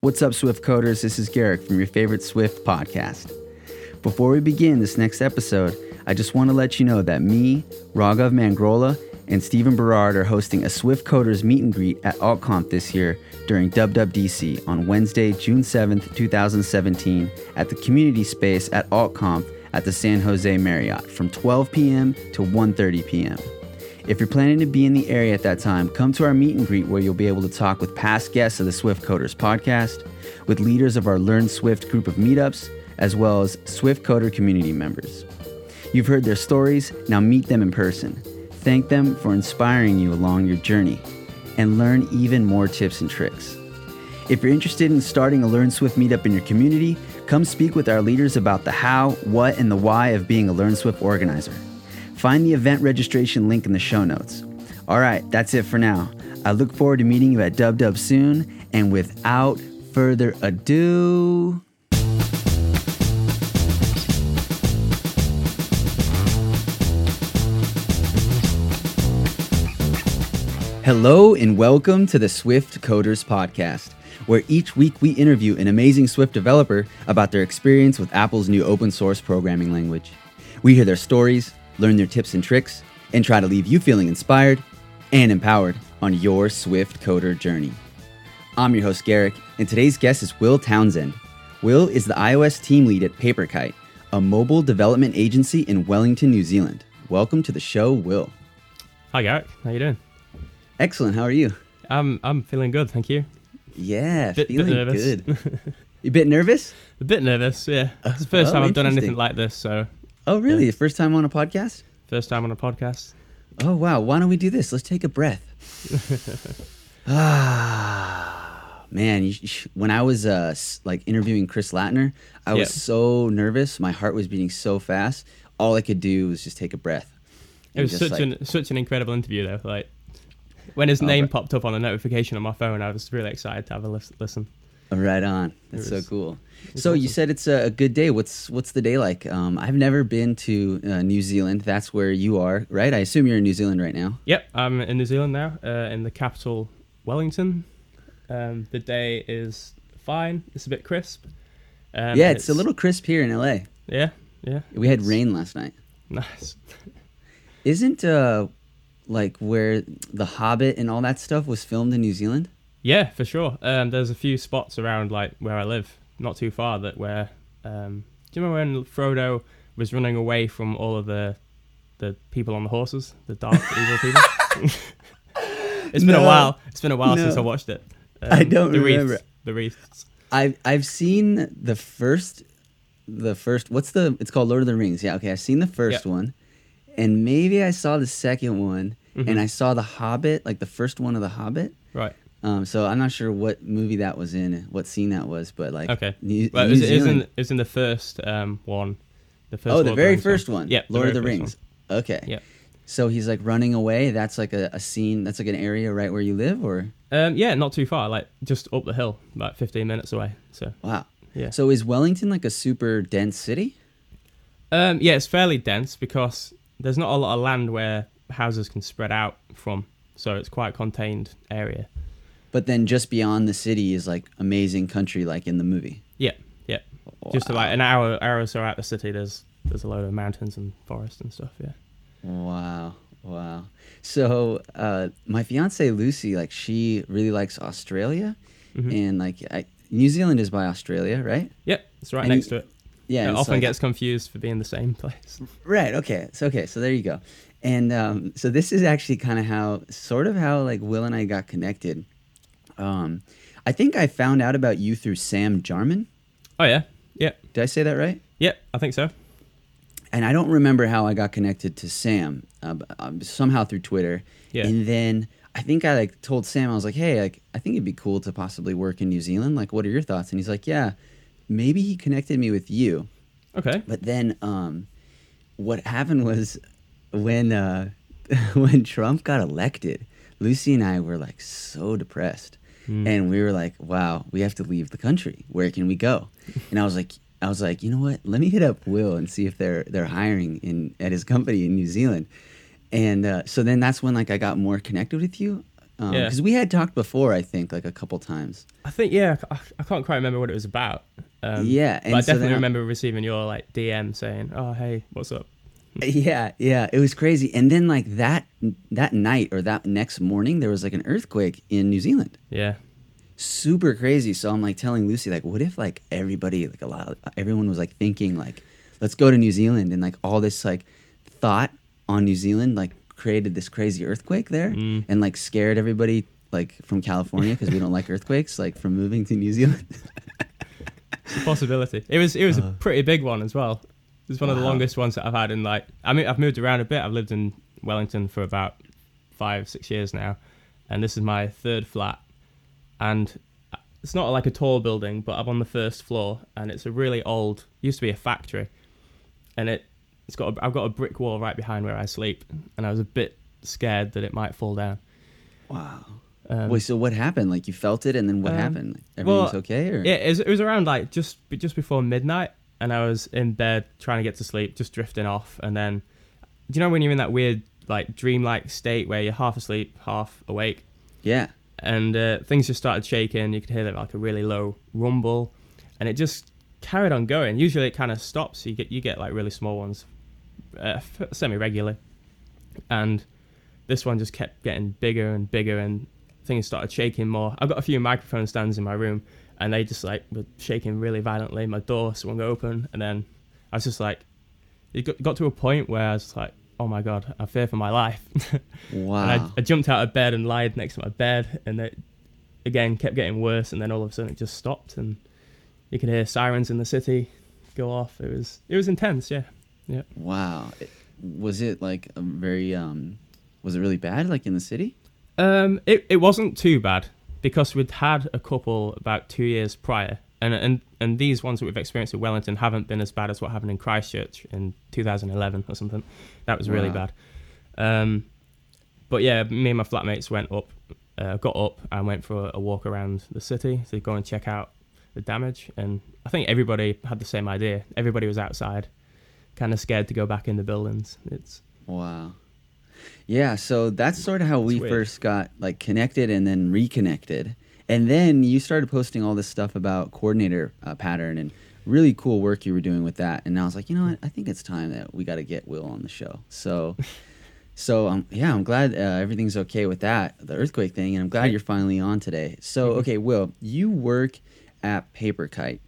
What's up, Swift Coders? This is Garrick from your favorite Swift podcast. Before we begin this next episode, I just want to let you know that me, Raghav Mangrola, and Stephen Berard are hosting a Swift Coders meet and greet at AltConf this year during WWDC on Wednesday, June 7th, 2017 at the community space at AltConf at the San Jose Marriott from 12 p.m. to 1:30 p.m. If you're planning to be in the area at that time, come to our meet and greet where you'll be able to talk with past guests of the Swift Coders podcast, with leaders of our Learn Swift group of meetups, as well as Swift Coder community members. You've heard their stories, now meet them in person. Thank them for inspiring you along your journey, and learn even more tips and tricks. If you're interested in starting a Learn Swift meetup in your community, come speak with our leaders about the how, what, and the why of being a Learn Swift organizer. Find the event registration link in the show notes. All right, that's it for now. I look forward to meeting you at WWDC soon. And without further ado... Hello and welcome to the Swift Coders Podcast, where each week we interview an amazing Swift developer about their experience with Apple's new open source programming language. We hear their stories, learn their tips and tricks, and try to leave you feeling inspired and empowered on your Swift Coder journey. I'm your host, Garrick, and today's guest is Will Townsend. Will is the iOS team lead at PaperKite, a mobile development agency in Wellington, New Zealand. Welcome to the show, Will. Hi, Garrick. How you doing? Excellent. How are you? I'm feeling good, thank you. Yeah, feeling good. You a bit nervous? A bit nervous, yeah. It's the first time I've done anything like this, so... Oh, really? Yeah. First time on a podcast? First time on a podcast. Oh, wow. Why don't we do this? Let's take a breath. Man, when I was interviewing Chris Latner, I was so nervous. My heart was beating so fast. All I could do was just take a breath. It was such an incredible interview, though. Like, when his name popped up on a notification on my phone, I was really excited to have a listen. Right on. That's so cool. So awesome. You said it's a good day. What's the day like? I've never been to New Zealand. That's where you are, right? I assume you're in New Zealand right now. Yep, I'm in New Zealand now, in the capital, Wellington. The day is fine. It's a bit crisp. Yeah, it's a little crisp here in LA. Yeah. We had rain last night. Nice. Isn't where The Hobbit and all that stuff was filmed in New Zealand? Yeah, for sure. There's a few spots around where I live, not too far, do you remember when Frodo was running away from all of the people on the horses, the dark evil people? It's been a while since I watched it. I don't remember. The wreaths. I've seen the first. It's called Lord of the Rings. Yeah, okay. I've seen the first one, and maybe I saw the second one, and I saw The Hobbit, like the first one of The Hobbit. Right. So I'm not sure what movie that was in, what scene that was, but it was in the first one. The very first one. Yeah, Lord of the Rings. One. Okay. Yeah. So he's running away. That's a scene. That's an area right where you live, or? Yeah, not too far. Just up the hill, about 15 minutes away. So. Wow. Yeah. So is Wellington a super dense city? Yeah, it's fairly dense because there's not a lot of land where houses can spread out from, so it's quite a contained area. But then just beyond the city is amazing country in the movie. Yeah. Wow. Just an hour or so out the city, there's a load of mountains and forest and stuff, yeah. Wow. So my fiancée Lucy, she really likes Australia, and New Zealand is by Australia, right? Yep, it's right next to it. Yeah, it often gets confused for being the same place. Right, okay. So there you go. And so this is actually kind of how Will and I got connected. I think I found out about you through Sam Jarman. Oh, yeah. Yeah. Did I say that right? Yeah, I think so. And I don't remember how I got connected to Sam, somehow through Twitter. Yeah. And then I think I told Sam, I was like, hey, I think it'd be cool to possibly work in New Zealand. What are your thoughts? And he's like, yeah, maybe he connected me with you. Okay. But then what happened was when Trump got elected, Lucy and I were so depressed. And we were wow, we have to leave the country. Where can we go? And I was like, you know what? Let me hit up Will and see if they're hiring at his company in New Zealand. And so then that's when I got more connected with you. Because we had talked before, I think, like a couple times. I think, yeah, I can't quite remember what it was about. Yeah. But I definitely remember receiving your like DM saying, oh, hey, what's up? Yeah. It was crazy. And then like that night or that next morning, there was like an earthquake in New Zealand. Yeah. Super crazy. So I'm like telling Lucy, like, what if like everybody, like everyone was like thinking like, let's go to New Zealand. And like all this like thought on New Zealand, like created this crazy earthquake there and like scared everybody like from California because we don't like earthquakes, like from moving to New Zealand. It's a possibility. It was a pretty big one as well. It was one of the longest ones that I've had in like, I mean, I've moved around a bit. I've lived in Wellington for about 5-6 years now. And this is my third flat. And it's not like a tall building, but I'm on the first floor and it's a really old, used to be a factory. And I've got a brick wall right behind where I sleep. And I was a bit scared that it might fall down. Wow. Wait, so what happened? Like you felt it and then what happened? Like, everything was okay? Or? Yeah, it was around like just before midnight. And I was in bed trying to get to sleep, just drifting off. And then, do you know when you're in that weird, like, dreamlike state where you're half asleep, half awake? Yeah. And things just started shaking. You could hear like a really low rumble. And it just carried on going. Usually it kind of stops. You get like really small ones semi-regularly. And this one just kept getting bigger and bigger. And things started shaking more. I've got a few microphone stands in my room. And they just like were shaking really violently. My door swung open, and then I was just like, it got to a point where I was like, "Oh my god, I fear for my life." Wow! And I jumped out of bed and lied next to my bed, and it again kept getting worse. And then all of a sudden, it just stopped, and you could hear sirens in the city go off. It was intense, yeah. Wow! Was it like a very was it really bad, like in the city? It wasn't too bad. Because we'd had a couple about 2 years prior, and these ones that we've experienced at Wellington haven't been as bad as what happened in Christchurch in 2011 or something. That was really bad. But yeah, me and my flatmates got up and went for a walk around the city to go and check out the damage. And I think everybody had the same idea. Everybody was outside, kind of scared to go back in the buildings. Yeah, so that's sort of how we first got like connected and then reconnected. And then you started posting all this stuff about coordinator pattern and really cool work you were doing with that. And I was like, you know what? I think it's time that we got to get Will on the show. So I'm glad everything's okay with that, the earthquake thing. And I'm glad you're finally on today. So, okay, Will, you work at PaperKite.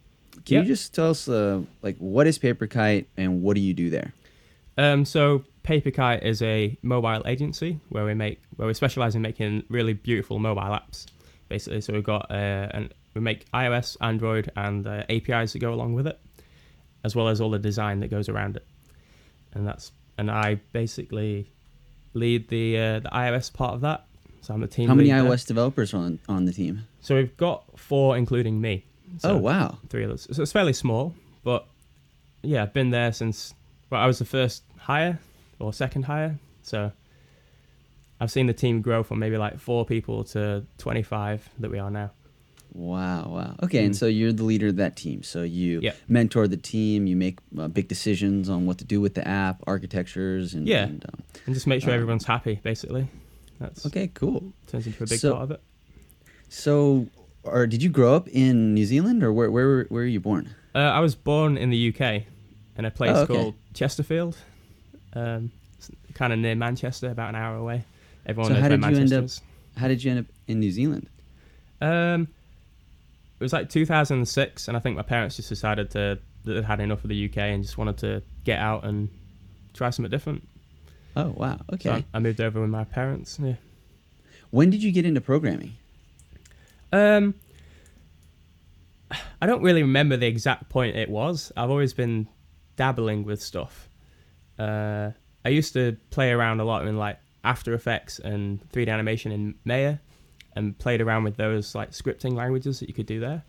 Can you just tell us like what is PaperKite and what do you do there? So PaperKite is a mobile agency where we specialize in making really beautiful mobile apps, basically. So we've got we make iOS, Android, and APIs that go along with it, as well as all the design that goes around it. And I basically lead the iOS part of that. So I'm a team. How many iOS developers are on the team? So we've got 4, including me. So 3 of us. So it's fairly small, but yeah, I've been there since. Well, I was the first hire. Or second hire. So I've seen the team grow from maybe like 4 people to 25 that we are now. Wow. Okay, and so you're the leader of that team. So you mentor the team, you make big decisions on what to do with the app, architectures. And just make sure everyone's happy, basically. That's okay, cool. Turns into a big part of it. So did you grow up in New Zealand or where were you born? I was born in the UK in a place called Chesterfield. Kind of near Manchester, about an hour away. Everyone knows where Manchester is. How did you end up in New Zealand? It was like 2006, and I think my parents just decided that they'd had enough of the UK and just wanted to get out and try something different. Oh, wow. Okay. So I moved over with my parents. Yeah. When did you get into programming? I don't really remember the exact point it was. I've always been dabbling with stuff. I used to play around a lot in like After Effects and 3D animation in Maya, and played around with those like scripting languages that you could do there.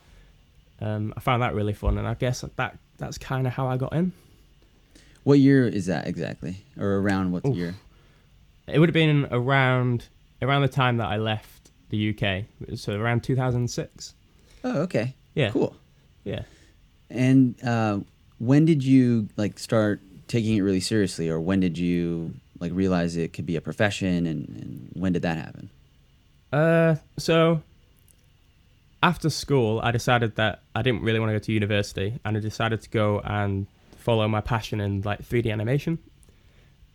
I found that really fun, and I guess that's kind of how I got in. What year is that exactly, or around what year? It would have been around the time that I left the UK, so around 2006. Oh, okay. Yeah. Cool. Yeah. And when did you like start taking it really seriously, or when did you like realize it could be a profession, and when did that happen? So after school, I decided that I didn't really want to go to university, and I decided to go and follow my passion in like 3D animation.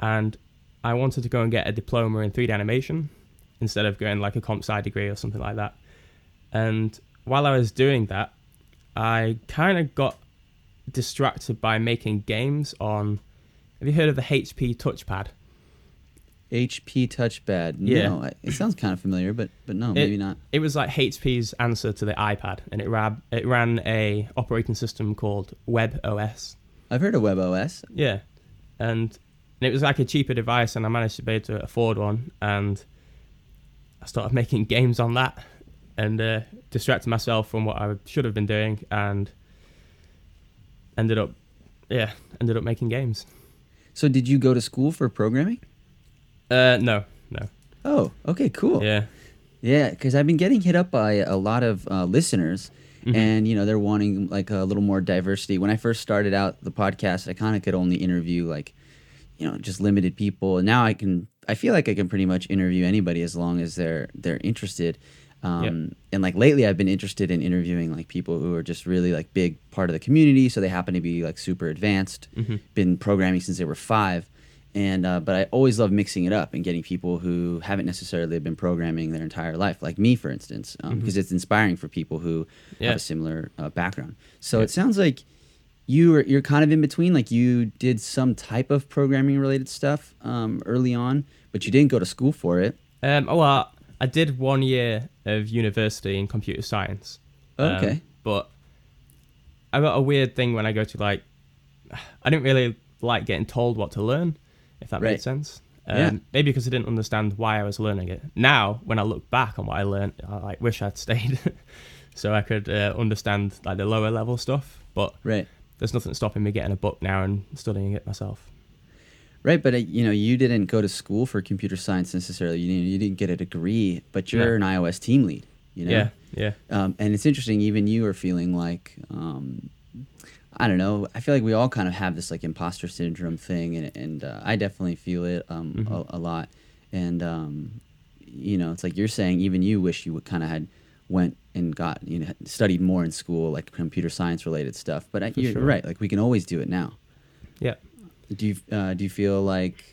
And I wanted to go and get a diploma in 3D animation instead of going like a comp sci degree or something like that. And while I was doing that, I kind of got distracted by making games on, have you heard of the HP Touchpad? HP Touchpad. Yeah. No, it sounds kind of familiar, but no, maybe not. It was like HP's answer to the iPad, and it ran a operating system called WebOS. I've heard of WebOS. Yeah, and it was like a cheaper device, and I managed to be able to afford one, and I started making games on that, and distracted myself from what I should have been doing, and ended up making games. So did you go to school for programming? No. Oh, okay, cool. Yeah, because I've been getting hit up by a lot of listeners, mm-hmm. and, you know, they're wanting, like, a little more diversity. When I first started out the podcast, I kind of could only interview, like, you know, just limited people. And now I feel like I can pretty much interview anybody as long as they're interested. Yep. And like lately I've been interested in interviewing like people who are just really like big part of the community. So they happen to be like super advanced, mm-hmm. been programming since they were 5. And, but I always love mixing it up and getting people who haven't necessarily been programming their entire life, like me, for instance, because mm-hmm. it's inspiring for people who yeah. have a similar background. So yeah. It sounds like you're kind of in between, like you did some type of programming related stuff early on, but you didn't go to school for it. Well, I did 1 year of university in computer science. Okay. But I got a weird thing when I go to like, I didn't really like getting told what to learn, if that right. made sense. Maybe because I didn't understand why I was learning it. Now, when I look back on what I learned, I like wish I'd stayed so I could understand like the lower level stuff. But right. There's nothing stopping me getting a book now and studying it myself. Right, but you know, you didn't go to school for computer science necessarily. You didn't get a degree, but you're an iOS team lead. You know? Yeah. And it's interesting. Even you are feeling like I don't know. I feel like we all kind of have this like imposter syndrome thing, and I definitely feel it mm-hmm. a lot. And you know, it's like you're saying, even you wish you would kind of had went and got, you know, studied more in school, like computer science related stuff. But you're right, like we can always do it now. Yeah. Do you feel like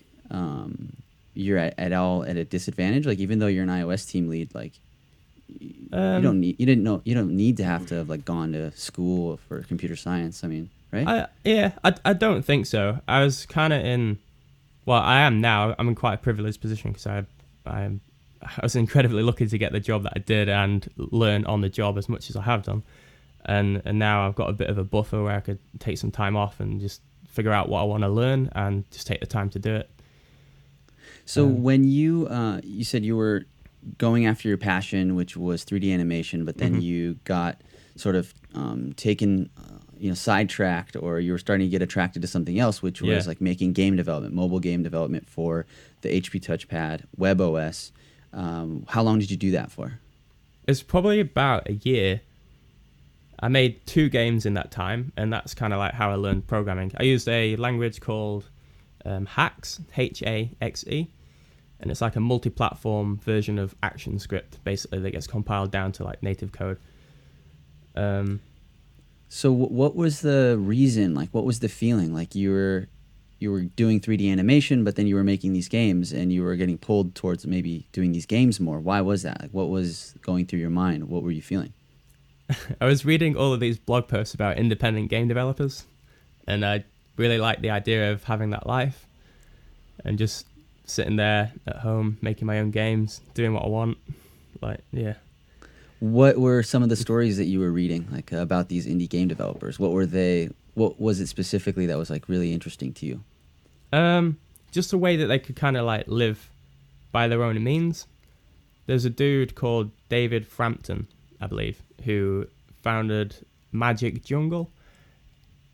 you're at all at a disadvantage? Like even though you're an iOS team lead, like you don't need to have to have like gone to school for computer science. I mean, right? I don't think so. I was kind of I am now. I'm in quite a privileged position because I was incredibly lucky to get the job that I did and learn on the job as much as I have done. And now I've got a bit of a buffer where I could take some time off and just figure out what I want to learn and just take the time to do it. So when you said you were going after your passion, which was 3D animation, but then mm-hmm. you got sort of taken, sidetracked, or you were starting to get attracted to something else, which was like making game development, mobile game development for the HP Touchpad, WebOS. How long did you do that for? It's probably about a year. I made 2 games in that time, and that's kind of like how I learned programming. I used a language called Haxe, Haxe, and it's like a multi-platform version of ActionScript, basically, that gets compiled down to like native code. So what was the reason? Like, what was the feeling? Like you were doing 3D animation, but then you were making these games and you were getting pulled towards maybe doing these games more. Why was that? Like, what was going through your mind? What were you feeling? I was reading all of these blog posts about independent game developers, and I really liked the idea of having that life and just sitting there at home, making my own games, doing what I want. Like, yeah. What were some of the stories that you were reading, like about these indie game developers? What was it specifically that was like really interesting to you? Just the way that they could kind of like live by their own means. There's a dude called David Frampton, I believe, who founded Magic Jungle,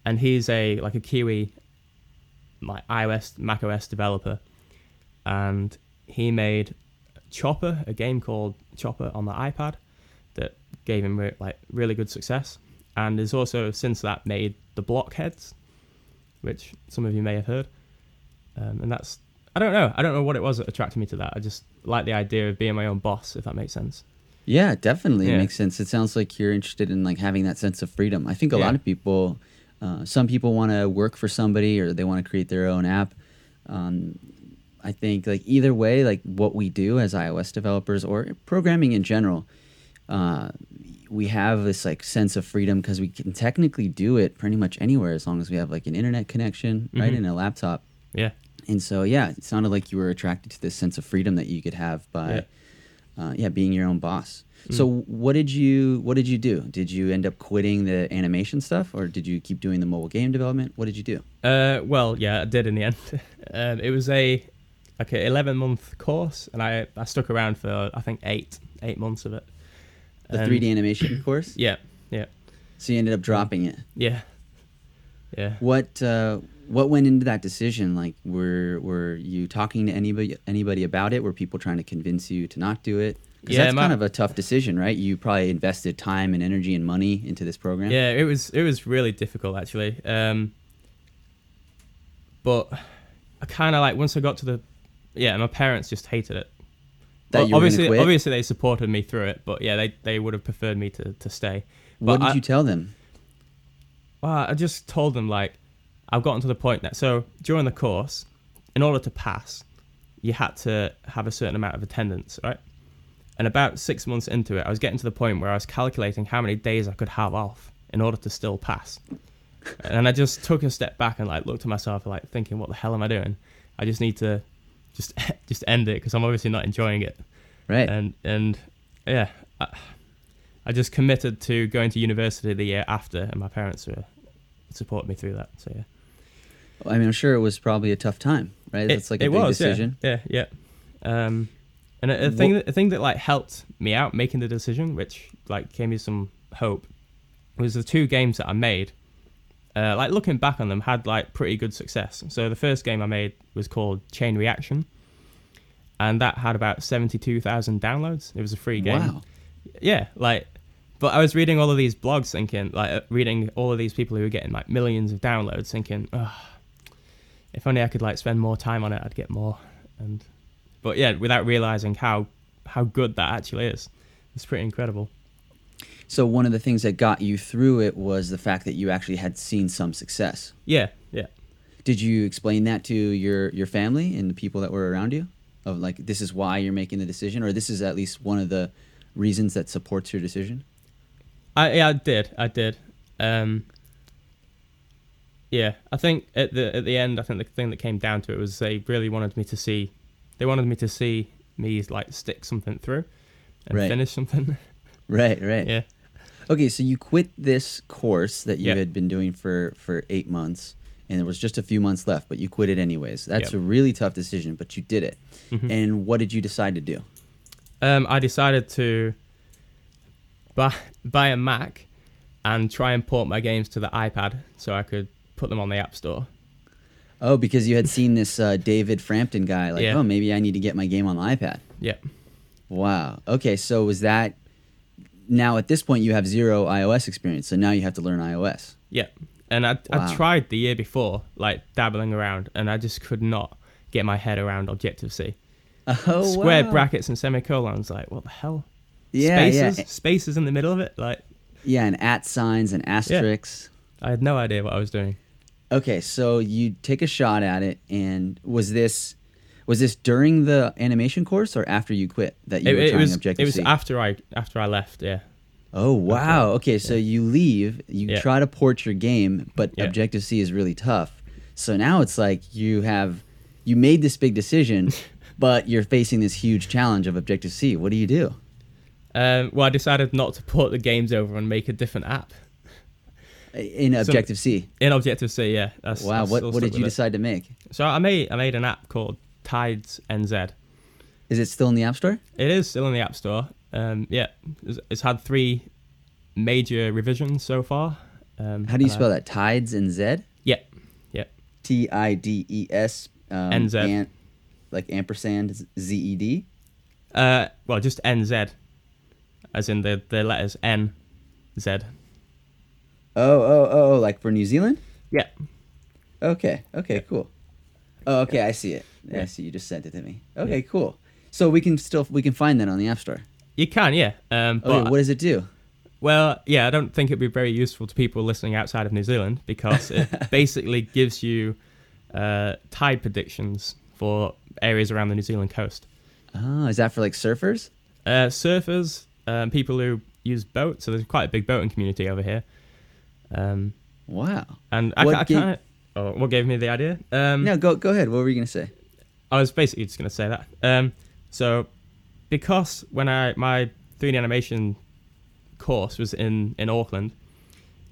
and he's a Kiwi, like iOS, macOS developer, and he made Chopper, a game called Chopper on the iPad, that gave him really good success, and has also since that made the Blockheads, which some of you may have heard, and that's I don't know. I don't know what it was that attracted me to that. I just like the idea of being my own boss, if that makes sense. Yeah, definitely. Yeah. It makes sense. It sounds like you're interested in like having that sense of freedom. I think a lot of people, some people want to work for somebody or they want to create their own app. I think like either way, like what we do as iOS developers or programming in general, we have this like sense of freedom because we can technically do it pretty much anywhere as long as we have like an internet connection, right, and a laptop. Yeah. And so, yeah, it sounded like you were attracted to this sense of freedom that you could have by, being your own boss. Mm. So what did you do? Did you end up quitting the animation stuff or did you keep doing the mobile game development? What did you do? Well, yeah, I did in the end. It was a 11-month course and I stuck around for, I think, eight months of it. The 3D animation course? Yeah, yeah. So you ended up dropping it? Yeah, yeah. What went into that decision? Like, were you talking to anybody about it? Were people trying to convince you to not do it? Because that's kind of a tough decision, right? You probably invested time and energy and money into this program. Yeah, it was really difficult, actually. But I kind of like, once I got to my parents just hated it. That obviously they supported me through it, but yeah, they would have preferred me to stay. But what did you tell them? Well, I just told them, like, I've gotten to the point that, so during the course, in order to pass, you had to have a certain amount of attendance, right? And about 6 months into it, I was getting to the point where I was calculating how many days I could have off in order to still pass. And I just took a step back and like looked at myself, like thinking, what the hell am I doing? I just need to just end it because I'm obviously not enjoying it. Right. I just committed to going to university the year after, and my parents were supporting me through that. So yeah. I mean, I'm sure it was probably a tough time, right? It's like a big decision. Yeah. And a thing that like helped me out making the decision, which like gave me some hope, was the two games that I made. Like looking back on them, had like pretty good success. So the first game I made was called Chain Reaction, and that had about 72,000 downloads. It was a free game. Wow. Yeah, like. But I was reading all of these blogs thinking, like, reading all of these people who were getting, like, millions of downloads thinking, if only I could, like, spend more time on it, I'd get more. But, yeah, without realizing how good that actually is. It's pretty incredible. So one of the things that got you through it was the fact that you actually had seen some success. Yeah, yeah. Did you explain that to your family and the people that were around you? Of, like, this is why you're making the decision, or this is at least one of the reasons that supports your decision? I did. I think at the end, I think the thing that came down to it was they really wanted me to see, like stick something through and finish something. Right. Yeah. Okay, so you quit this course that you had been doing for 8 months, and there was just a few months left, but you quit it anyways. That's a really tough decision, but you did it. Mm-hmm. And what did you decide to do? I decided to buy a Mac and try and port my games to the iPad so I could put them on the App Store. Oh, because you had seen this David Frampton guy, like, maybe I need to get my game on the iPad. Yeah. Wow. Okay, so was that... Now, at this point, you have zero iOS experience, so now you have to learn iOS. Yeah, and I tried the year before, like, dabbling around, and I just could not get my head around Objective-C. Oh, square brackets and semicolons, like, what the hell? Yeah, spaces in the middle of it, like. Yeah, and at signs and asterisks. Yeah. I had no idea what I was doing. Okay, so you take a shot at it, and was this during the animation course or after you quit that you were trying Objective-C? It was after I left. Yeah. Oh wow. Okay, so you leave, you try to port your game, but Objective-C is really tough. So now it's like you made this big decision, but you're facing this huge challenge of Objective-C. What do you do? Well, I decided not to port the games over and make a different app. In Objective-C? In Objective-C, yeah. Wow, what did you decide to make? So I made an app called Tides NZ. Is it still in the App Store? It is still in the App Store. It's had 3 major revisions so far. How do you spell that? Tides NZ? Yeah, yeah. Tides... NZ. Like ampersand ZED? Well, just NZ. As in the letters N, Z. Oh, like for New Zealand? Yeah. Okay, cool. Oh, okay, I see it. Yeah, so you just sent it to me. Okay, cool. So we can find that on the App Store. You can, yeah. But what does it do? Well, yeah, I don't think it'd be very useful to people listening outside of New Zealand because it basically gives you tide predictions for areas around the New Zealand coast. Oh, is that for like surfers? Surfers, people who use boats. So there's quite a big boating community over here. Wow. And what gave me the idea? No, go ahead. What were you going to say? I was basically just going to say that. So because when my 3D animation course was in Auckland,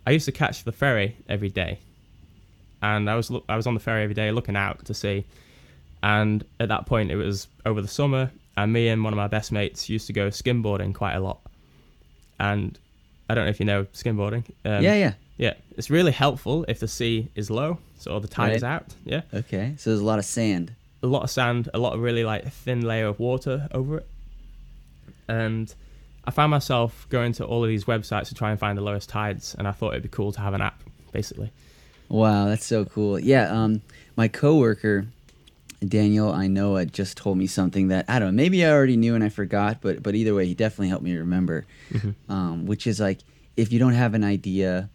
I used to catch the ferry every day. And I was on the ferry every day looking out to sea. And at that point, it was over the summer. And me and one of my best mates used to go skimboarding quite a lot. And I don't know if you know skimboarding. Yeah, it's really helpful if the sea is low, so the tide is out. Yeah. Okay, so there's a lot of sand. A lot of sand, a lot of really like thin layer of water over it. And I found myself going to all of these websites to try and find the lowest tides, and I thought it'd be cool to have an app, basically. Wow, that's so cool. Yeah, my coworker, Daniel, I know, just told me something that, I don't know, maybe I already knew and I forgot, but either way, he definitely helped me remember, which is like, if you don't have an idea,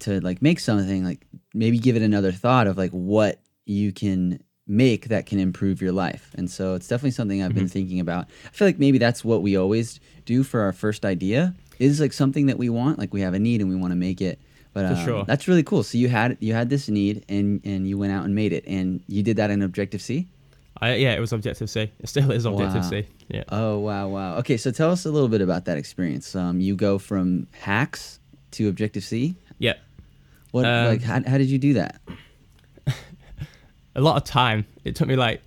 to like make something, like maybe give it another thought of like what you can make that can improve your life. And so it's definitely something I've been thinking about. I feel like maybe that's what we always do for our first idea, is like something that we want, like we have a need and we want to make it. But for sure. That's really cool. So you had this need and you went out and made it, and you did that in Objective-C? Yeah, it was Objective-C. It still is Objective-C. Wow. Yeah. Oh, wow. Okay, so tell us a little bit about that experience. You go from Haxe to Objective-C? Yeah. What? How did you do that? A lot of time. It took me like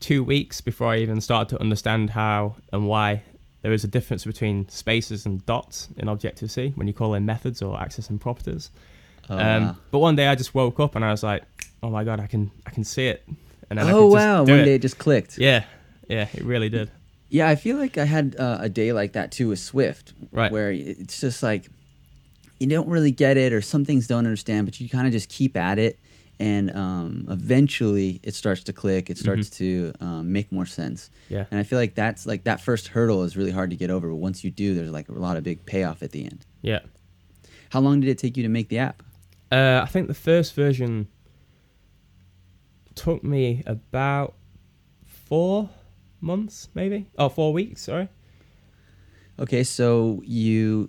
2 weeks before I even started to understand how and why there is a difference between spaces and dots in Objective-C when you call in methods or accessing properties. But one day I just woke up and I was like, oh my God, I can see it. And then one day it just clicked. Yeah, it really did. Yeah, I feel like I had a day like that too with Swift, right? Where it's just like you don't really get it, or some things don't understand, but you kind of just keep at it, and eventually it starts to click. It starts to make more sense. Yeah, and I feel like that's like that first hurdle is really hard to get over, but once you do, there's like a lot of big payoff at the end. Yeah. How long did it take you to make the app? I think the first version took me about 4 months, maybe. Oh, 4 weeks, sorry. Okay, so you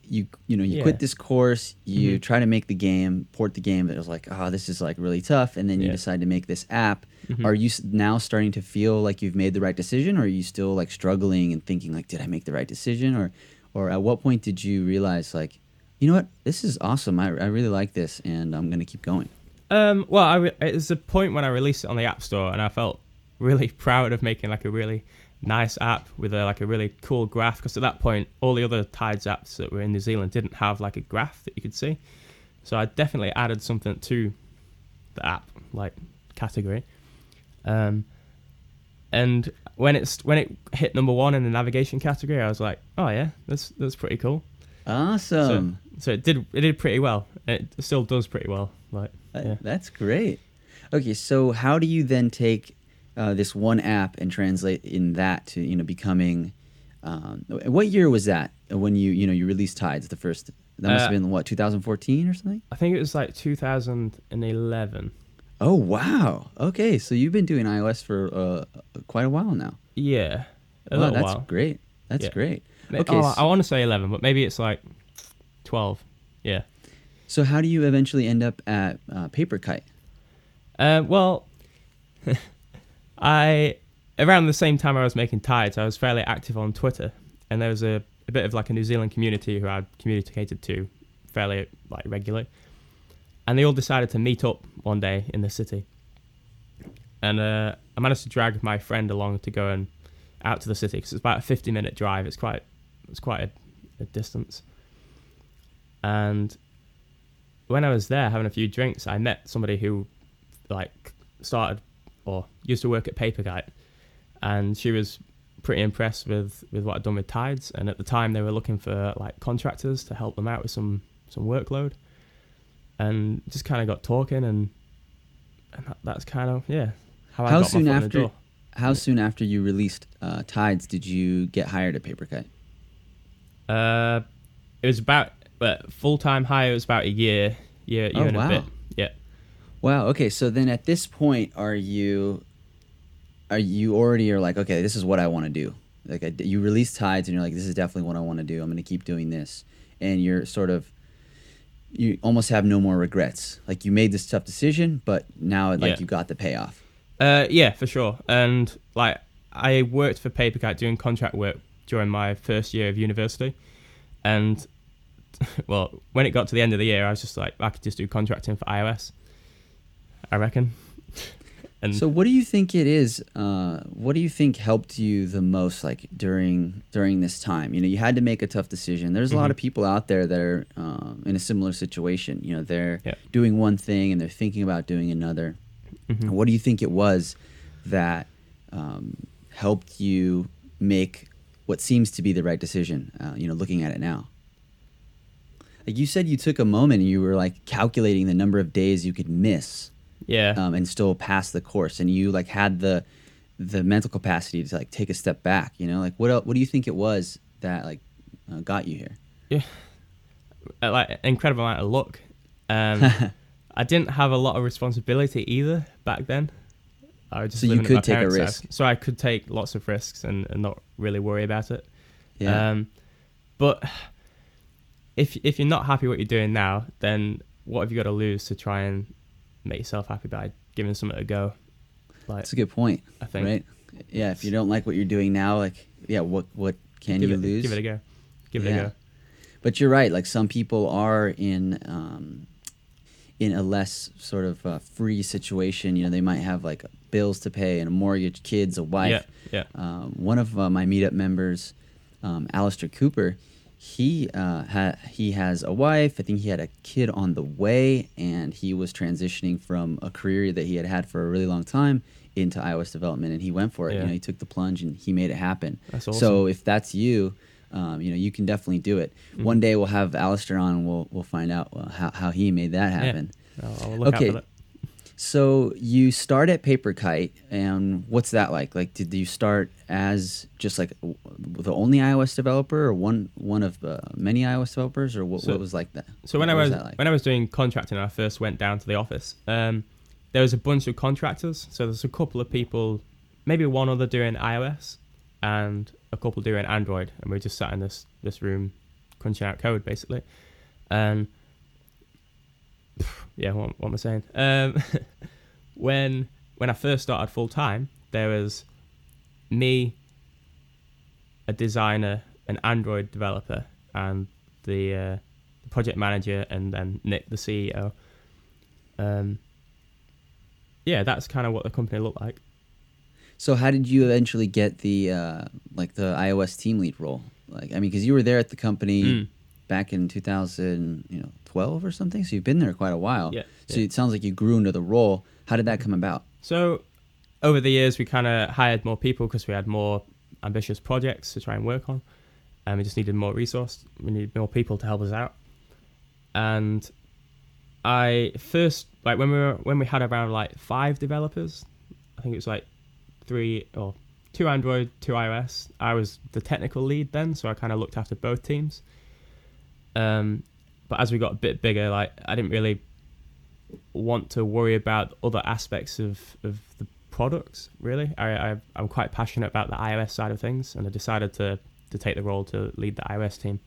quit this course, you try to make the game, port the game, but it was like, oh, this is like really tough, and then you decide to make this app. Are you now starting to feel like you've made the right decision, or are you still like struggling and thinking like, did I make the right decision? Or at what point did you realize like, you know what, this is awesome, I really like this, and I'm going to keep going? It was a point when I released it on the App Store, and I felt really proud of making like a really nice app with a really cool graph, because at that point all the other Tides apps that were in New Zealand didn't have like a graph that you could see. So I definitely added something to the app like category. And when it hit number one in the navigation category, I was like, oh yeah, that's pretty cool. Awesome. So it did pretty well. It still does pretty well. Like, yeah. That's great. Okay, so how do you then take this one app and translate in that to becoming? What year was that when you released Tides the first? That must have been 2014 or something. I think it was like 2011. Oh wow! Okay, so you've been doing iOS for quite a while now. Yeah, that's great. That's great. Okay, I want to say 11, but maybe it's like 12. Yeah. So how do you eventually end up at PaperKite? Around the same time I was making Tides, I was fairly active on Twitter, and there was a bit of like a New Zealand community who I'd communicated to fairly like regularly, and they all decided to meet up one day in the city, and I managed to drag my friend along to go and out to the city, because it's about a 50-minute drive. It's quite a distance, and when I was there having a few drinks, I met somebody who like started or used to work at PaperKite, and she was pretty impressed with what I'd done with Tides, and at the time they were looking for like contractors to help them out with some workload, and just kind of got talking, and and that's kind of how I got my foot in the door. How soon after you released Tides did you get hired at PaperKite? It was about full-time hire was about a year and a bit. Yeah. Wow. Okay. So then at this point, are you already are like, okay, this is what I want to do. Like you release Tides and you're like, this is definitely what I want to do. I'm going to keep doing this. And you're sort of, you almost have no more regrets. Like you made this tough decision, but now you got the payoff. Yeah, for sure. And like I worked for Papercut doing contract work during my first year of university. And well, when it got to the end of the year, I was just like, I could just do contracting for iOS, I reckon. And so what do you think it is? What do you think helped you the most, like during this time? You know, you had to make a tough decision. There's a lot of people out there that are in a similar situation. You know, they're doing one thing and they're thinking about doing another. Mm-hmm. What do you think it was that helped you make what seems to be the right decision? You know, looking at it now. Like you said, you took a moment and you were like calculating the number of days you could miss. Yeah. And still pass the course, and you like had the mental capacity to like take a step back. You know, like what do you think it was that like got you here? Yeah, like incredible amount of luck. I didn't have a lot of responsibility either back then. I was just living at my parents' house, so I could take lots of risks and not really worry about it. Yeah. But if you're not happy with what you're doing now, then what have you got to lose to try and make yourself happy by giving something a go? Like, that's a good point, I think. Right? Yeah, if you don't like what you're doing now, like, yeah, what can you lose? Give it a go. Give it a go. But you're right. Like, some people are in a less sort of free situation. You know, they might have, like, bills to pay and a mortgage, kids, a wife. Yeah, yeah. One of my meetup members, Alistair Cooper, he has a wife. I think he had a kid on the way, and he was transitioning from a career that he had for a really long time into iOS development, and he went for it. Yeah. You know, he took the plunge and he made it happen. That's awesome. So if that's you, you know, you can definitely do it. Mm-hmm. One day we'll have Alistair on, and we'll find out how he made that happen. Yeah. I'll look out for that. So you start at PaperKite, and what's that like? Like, did you start as just like the only iOS developer, or one of the many iOS developers, or what was like that? So when I was doing contracting, I first went down to the office. There was a bunch of contractors, so there's a couple of people, maybe one other doing iOS, and a couple doing Android, and we just sat in this room crunching out code basically. Yeah, what am I saying? When I first started full-time, there was me, a designer, an Android developer, and the project manager, and then Nick, the CEO. Yeah, that's kind of what the company looked like. So how did you eventually get the iOS team lead role? Like, I mean, because you were there at the company back in 2012 or something, so you've been there quite a while. Yeah, so it sounds like you grew into the role. How did that come about? So over the years, we kind of hired more people because we had more ambitious projects to try and work on, and we just needed more resource. We needed more people to help us out. And I first, like, when we had around like 5 developers, I think it was like 3 or 2 Android, 2 iOS. I was the technical lead then, so I kind of looked after both teams. But as we got a bit bigger, like, I didn't really want to worry about other aspects of the products, really. I'm quite passionate about the iOS side of things, and I decided to take the role to lead the iOS team.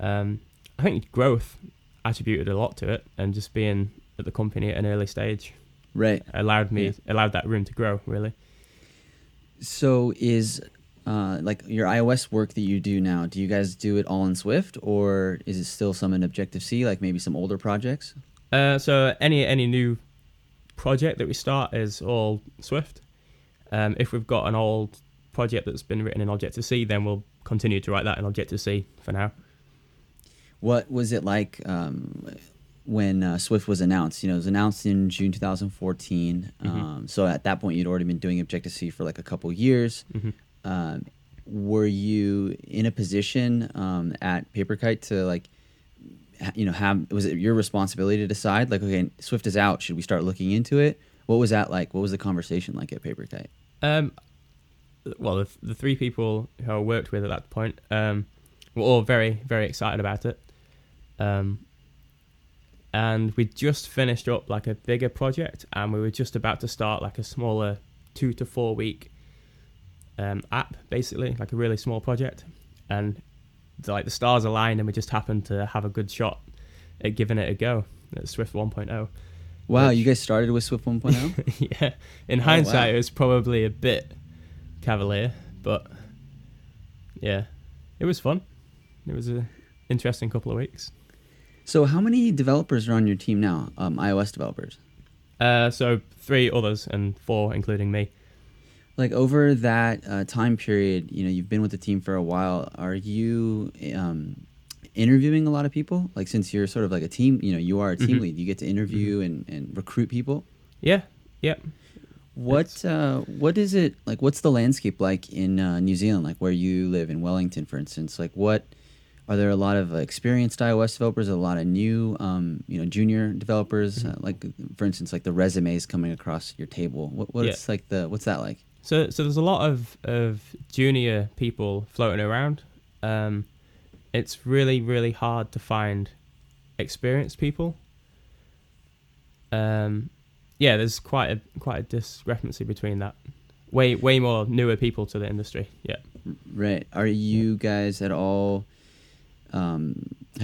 I think growth attributed a lot to it, and just being at the company at an early stage allowed that room to grow, really. So is... like your iOS work that you do now, do you guys do it all in Swift, or is it still some in Objective-C, like maybe some older projects? So any new project that we start is all Swift. If we've got an old project that's been written in Objective-C, then we'll continue to write that in Objective-C for now. What was it like when Swift was announced? You know, it was announced in June 2014. So at that point, you'd already been doing Objective-C for like a couple years. Mm-hmm. Were you in a position at PaperKite to like you know, was it your responsibility to decide, like, okay, Swift is out, should we start looking into it? What was that like? What was the conversation like at PaperKite? Well, the three people who I worked with at that point were all very, very excited about it. And we just finished up like a bigger project, and we were just about to start like a smaller 2 to 4 week app, basically, like a really small project. And like the stars aligned, and we just happened to have a good shot at giving it a go at Swift 1.0. Wow, you guys started with Swift 1.0? Yeah. In hindsight, wow. It was probably a bit cavalier, but yeah, it was fun. It was an interesting couple of weeks. So how many developers are on your team now, iOS developers? So 3 others and 4 including me. Like over that time period, you know, you've been with the team for a while. Are you interviewing a lot of people? Like since you're sort of like a team, you know, you are a team lead, you get to interview and recruit people? Yeah, yeah. What is it, like what's the landscape like in New Zealand, like where you live in Wellington, for instance? Like what... Are there a lot of experienced iOS developers, a lot of new, you know, junior developers? Like, for instance, like the resumes coming across your table. What's like what's that like? So there's a lot of junior people floating around. It's really, really hard to find experienced people. Yeah, there's quite a discrepancy between that. Way more newer people to the industry. Yeah. Right. Are you guys at all? Are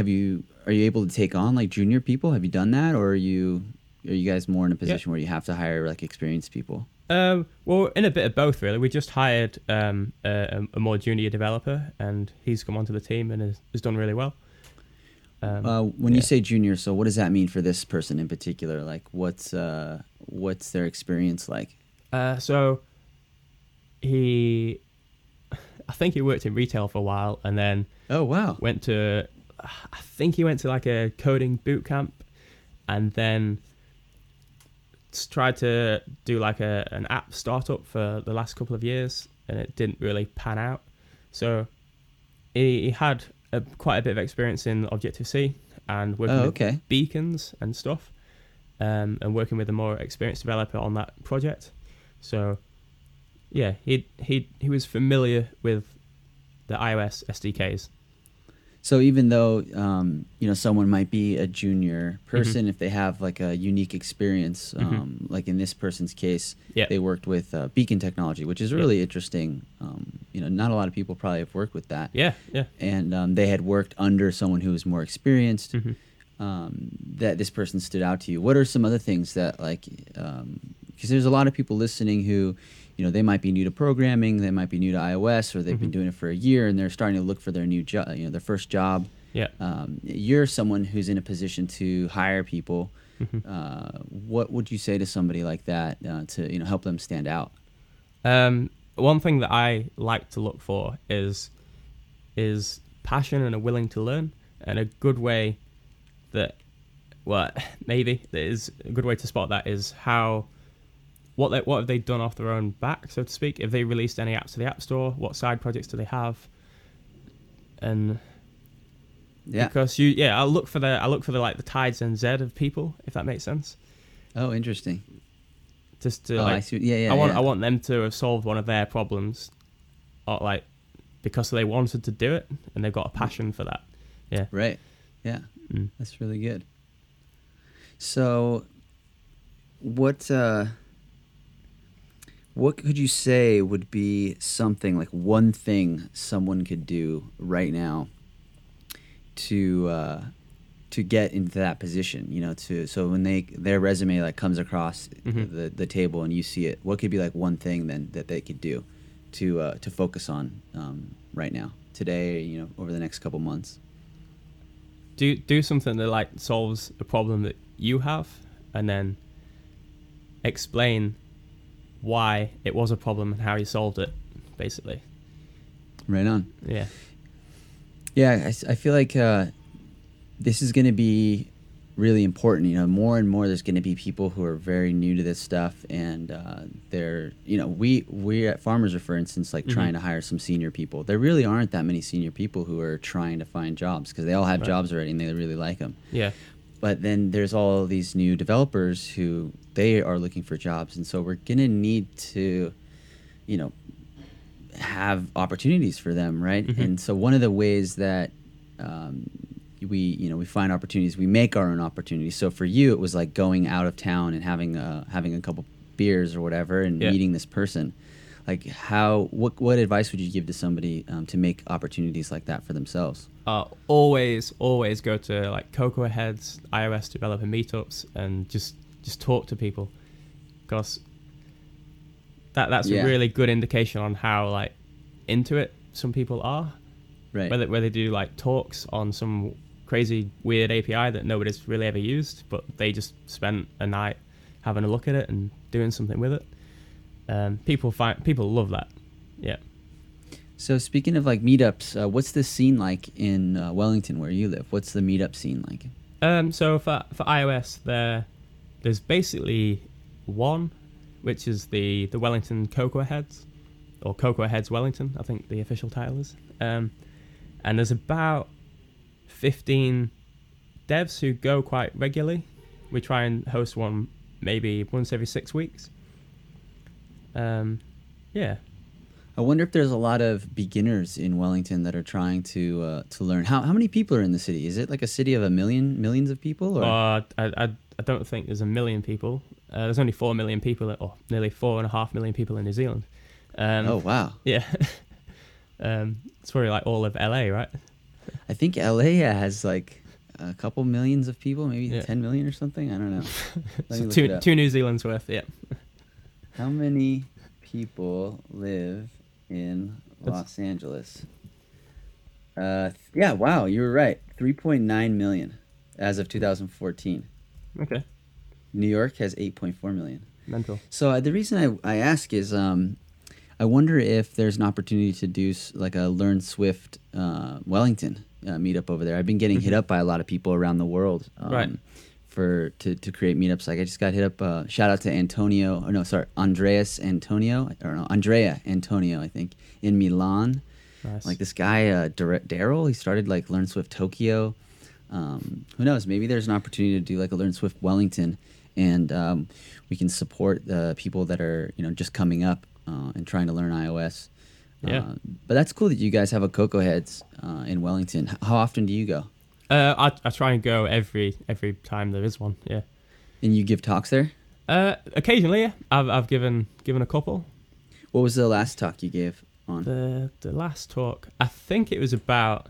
you able to take on like junior people? Have you done that, or are you guys more in a position where you have to hire like experienced people? Well, in a bit of both, really. We just hired a more junior developer, and he's come onto the team and has done really well. When you say junior, so what does that mean for this person in particular? Like, what's their experience like? I think he worked in retail for a while, and then he went to like a coding boot camp, and then tried to do like an app startup for the last couple of years, and it didn't really pan out. So he had quite a bit of experience in Objective-C and working with beacons and stuff, and working with a more experienced developer on that project. So yeah, he was familiar with the iOS SDKs. So even though you know, someone might be a junior person, if they have like a unique experience, like in this person's case, they worked with beacon technology, which is really interesting. You know, not a lot of people probably have worked with that. Yeah, yeah. And they had worked under someone who was more experienced. That this person stood out to you. What are some other things that like? Because there's a lot of people listening who, you know, they might be new to programming, they might be new to iOS, or they've been doing it for a year and they're starting to look for their new job, you know, their first job. Yeah. You're someone who's in a position to hire people. What would you say to somebody like that to, you know, help them stand out? One thing that I like to look for is passion and a willing to learn, and a good way to spot that is how. What have they done off their own back, so to speak? Have they released any apps to the App Store? What side projects do they have? And I look for the like the Tides NZ of people, if that makes sense. Oh, interesting. Just to I want them to have solved one of their problems, or like because they wanted to do it and they've got a passion for that. Yeah. Right. Yeah. Mm. That's really good. So, What could you say would be something, like one thing someone could do right now to get into that position? You know, so when their resume like comes across the table and you see it, what could be like one thing then that they could do to focus on right now, today, you know, over the next couple months? Do something that like solves a problem that you have, and then explain why it was a problem and how he solved it, basically. Right on. Yeah. Yeah, I feel like this is going to be really important. You know, more and more there's going to be people who are very new to this stuff, and they're, you know, we at Farmers are, for instance, like, mm-hmm. trying to hire some senior people. There really aren't that many senior people who are trying to find jobs, because they all have right. jobs already and they really like them. Yeah. But then there's all these new developers who they are looking for jobs, and so we're going to need to, you know, have opportunities for them, right? Mm-hmm. And so one of the ways that we find opportunities, we make our own opportunities. So for you, it was like going out of town and having a couple beers or whatever, and yeah. meeting this person. Like, what advice would you give to somebody to make opportunities like that for themselves? Always go to like Cocoa Heads, iOS developer meetups, and just talk to people, because that's yeah. a really good indication on how like into it some people are. Right. Where they do like talks on some crazy weird API that nobody's really ever used, but they just spent a night having a look at it and doing something with it. People love that. Yeah. So speaking of like meetups, what's the scene like in Wellington where you live? What's the meetup scene like? So for iOS, there's basically one, which is the Wellington Cocoa Heads, or Cocoa Heads Wellington, I think the official title is. And there's about 15 devs who go quite regularly. We try and host one maybe once every 6 weeks. Yeah. I wonder if there's a lot of beginners in Wellington that are trying to learn. How many people are in the city? Is it like a city of millions of people? Or? I don't think there's 1 million people. There's only 4 million people, or nearly 4.5 million people in New Zealand. Oh, wow. Yeah. It's probably like all of LA, right? I think LA has like a couple millions of people, maybe yeah. 10 million or something. I don't know. So two New Zealand's worth, yeah. How many people live in Los Angeles? Yeah, wow, you were right. 3.9 million as of 2014. Okay. New York has 8.4 million. Mental. So the reason I ask is... I wonder if there's an opportunity to do like a Learn Swift Wellington meetup over there. I've been getting hit up by a lot of people around the world to create meetups. Like I just got hit up. Shout out to Andrea Antonio, I think, in Milan. Nice. Like this guy Daryl, he started like Learn Swift Tokyo. Who knows? Maybe there's an opportunity to do like a Learn Swift Wellington, and we can support the people that are just coming up. And trying to learn iOS. Yeah. But that's cool that you guys have a Cocoa Heads in Wellington. How often do you go? I try and go every time there is one, yeah. And you give talks there? Occasionally, yeah. I've given a couple. What was the last talk you gave on? The last talk, I think it was about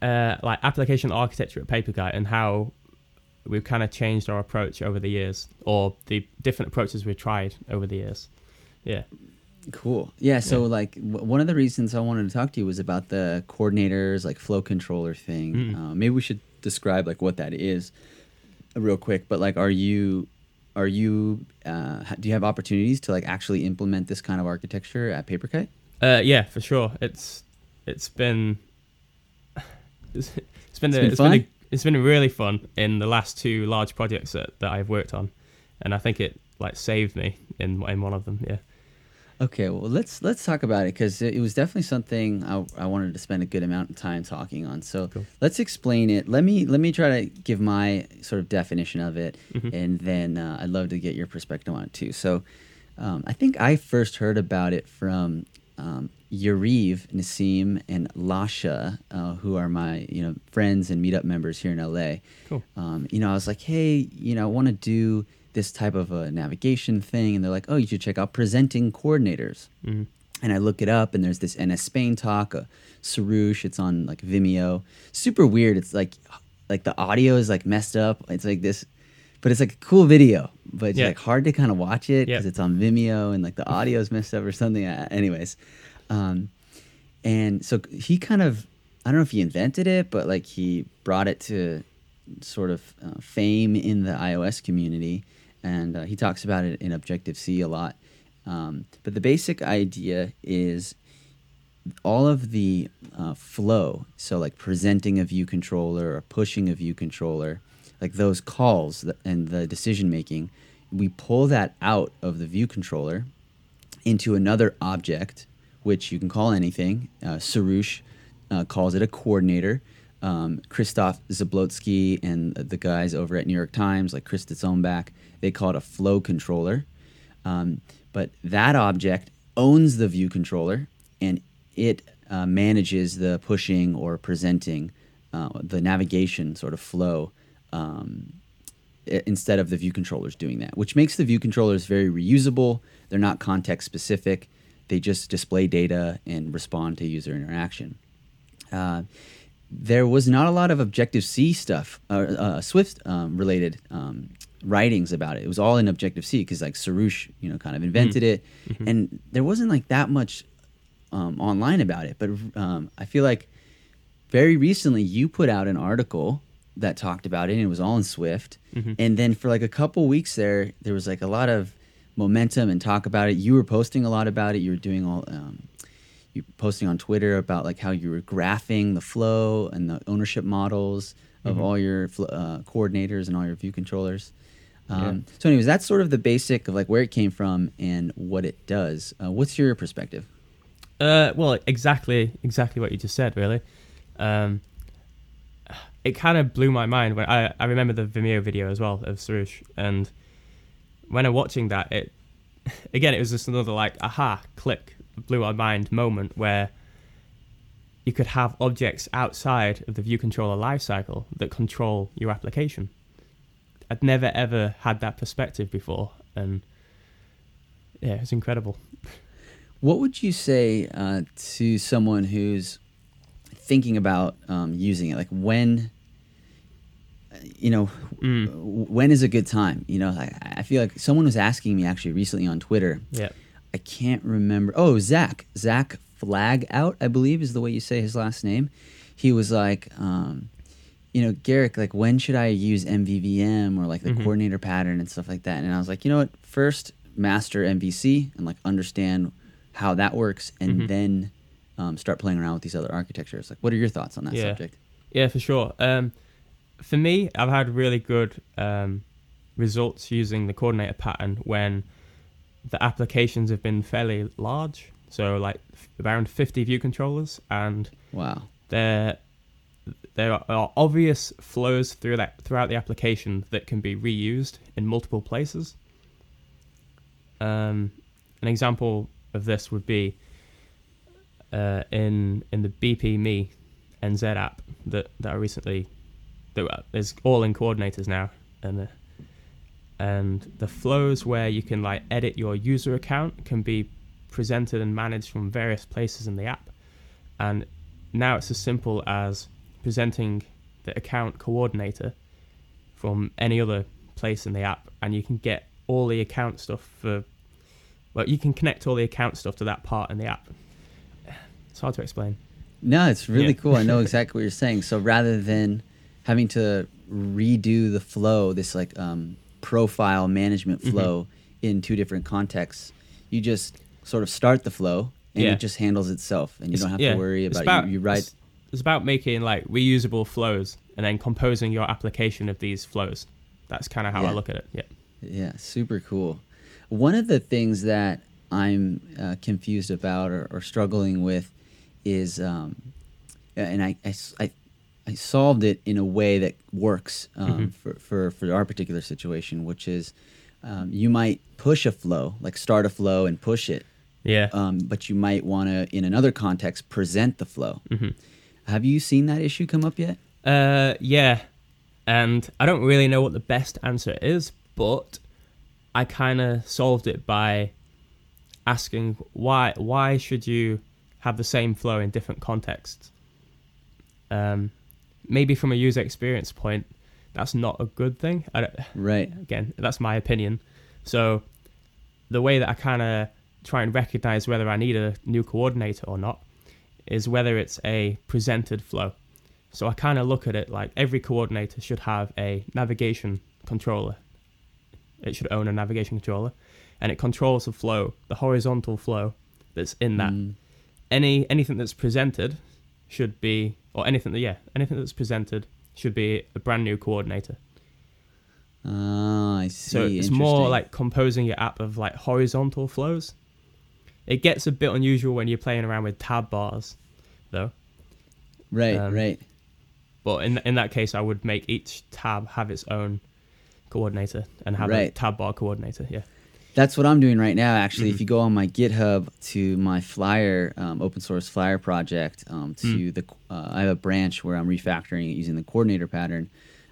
like application architecture at PaperKite and how we've kind of changed our approach over the years, or the different approaches we've tried over the years. Yeah. Cool. Yeah. So like one of the reasons I wanted to talk to you was about the coordinators, like flow controller thing. Maybe we should describe like what that is real quick, but like, do you have opportunities to like actually implement this kind of architecture at PaperKite? Yeah, for sure. It's been really fun in the last two large projects that I've worked on, and I think it like saved me in one of them. Yeah. Okay, well let's talk about it, because it was definitely something I wanted to spend a good amount of time talking on. So cool. Let's explain it. Let me try to give my sort of definition of it, and then I'd love to get your perspective on it too. So I think I first heard about it from Yariv, Nassim, and Lasha, who are my friends and meetup members here in LA. Cool. I was like, hey, I want to do this type of a navigation thing, and they're like, oh, you should check out presenting coordinators. And I look it up, and there's this NS Spain talk, Soroush. It's on like Vimeo. Super weird. It's like the audio is like messed up. It's like this. But it's like a cool video, but it's like hard to kind of watch it because it's on Vimeo and like the audio is messed up or something. Anyways, and so he kind of, I don't know if he invented it, but like he brought it to sort of fame in the iOS community, and he talks about it in Objective-C a lot. But the basic idea is all of the flow, so like presenting a view controller or pushing a view controller, like those calls and the decision making, we pull that out of the view controller into another object, which you can call anything. Soroush calls it a coordinator. Krzysztof Zabłocki and the guys over at New York Times, like Chris Eidhof, they call it a flow controller. But that object owns the view controller, and it manages the pushing or presenting, the navigation sort of flow, instead of the view controllers doing that, which makes the view controllers very reusable. They're not context specific. They just display data and respond to user interaction. There was not a lot of Objective-C stuff, Swift related writings about it. It was all in Objective-C because like Soroush, kind of invented it. Mm-hmm. And there wasn't like that much online about it. But I feel like very recently you put out an article that talked about it, and it was all in Swift. Mm-hmm. And then for like a couple weeks there was like a lot of momentum and talk about it. You were posting a lot about it. You were doing all... You're posting on Twitter about like how you were graphing the flow and the ownership models of all your coordinators and all your view controllers. So anyways, that's sort of the basic of like where it came from and what it does. What's your perspective? Well, exactly what you just said, really. It kind of blew my mind when I remember the Vimeo video as well of Soroush. And when I'm watching that, it was just another like, aha, click. Blew our mind moment where you could have objects outside of the view controller lifecycle that control your application. I'd never ever had that perspective before, and yeah, it's incredible. What would you say to someone who's thinking about using it? Like when, when is a good time? I feel like someone was asking me actually recently on Twitter. Yeah. I can't remember. Oh, Zach Flagout, I believe is the way you say his last name. He was like, Garrick, like when should I use MVVM or like the coordinator pattern and stuff like that? And I was like, you know what? First, master MVC and like understand how that works, and then start playing around with these other architectures. Like, what are your thoughts on that subject? Yeah, for sure. For me, I've had really good results using the coordinator pattern when the applications have been fairly large, so like around 50 view controllers, and wow, there are obvious flows throughout the application that can be reused in multiple places. An example of this would be in the BP NZ app that is all in coordinators now, and the flows where you can like edit your user account can be presented and managed from various places in the app. And now it's as simple as presenting the account coordinator from any other place in the app, and you can get all the account stuff you can connect all the account stuff to that part in the app. It's hard to explain. No, it's really cool. I know exactly what you're saying. So rather than having to redo the flow, this like profile management flow in two different contexts, you just sort of start the flow and it just handles itself, and you don't have to worry about it. You write. It's about making like reusable flows and then composing your application of these flows. That's kind of how I look at it. Yeah, super cool. One of the things that I'm confused about or struggling with is, and I solved it in a way that works for our particular situation, which is you might push a flow, like start a flow and push it. Yeah. But you might want to, in another context, present the flow. Mm-hmm. Have you seen that issue come up yet? Yeah. And I don't really know what the best answer is, but I kind of solved it by asking why should you have the same flow in different contexts? Maybe from a user experience point, that's not a good thing. Right. Again, that's my opinion. So the way that I kind of try and recognize whether I need a new coordinator or not is whether it's a presented flow. So I kind of look at it like every coordinator should have a navigation controller. It should own a navigation controller, and it controls the flow, the horizontal flow that's in that anything that's presented should be, or anything that's presented should be a brand new coordinator. Ah, I see. So it's more like composing your app of like horizontal flows. It gets a bit unusual when you're playing around with tab bars, though. Right, right. But in that case, I would make each tab have its own coordinator and have a tab bar coordinator. Yeah, that's what I'm doing right now. Actually, if you go on my GitHub to my Flyer, open source Flyer project, to the I have a branch where I'm refactoring it using the coordinator pattern.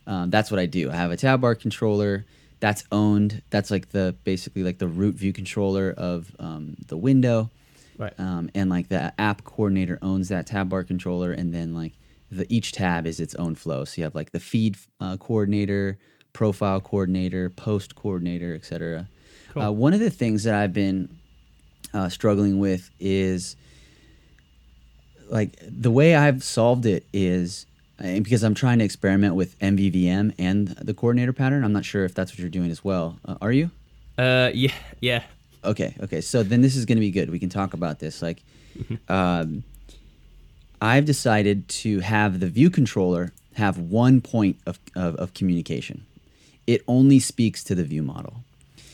That's what I do. I have a tab bar controller that's owned. That's like the basically like the root view controller of the window, right? And like the app coordinator owns that tab bar controller, and then like each tab is its own flow. So you have like the feed coordinator, profile coordinator, post coordinator, etc. Cool. One of the things that I've been struggling with is like the way I've solved it is. And because I'm trying to experiment with MVVM and the coordinator pattern. I'm not sure if that's what you're doing as well. Are you? Yeah. Okay. So then this is going to be good. We can talk about this. Like, I've decided to have the view controller have one point of communication. It only speaks to the view model.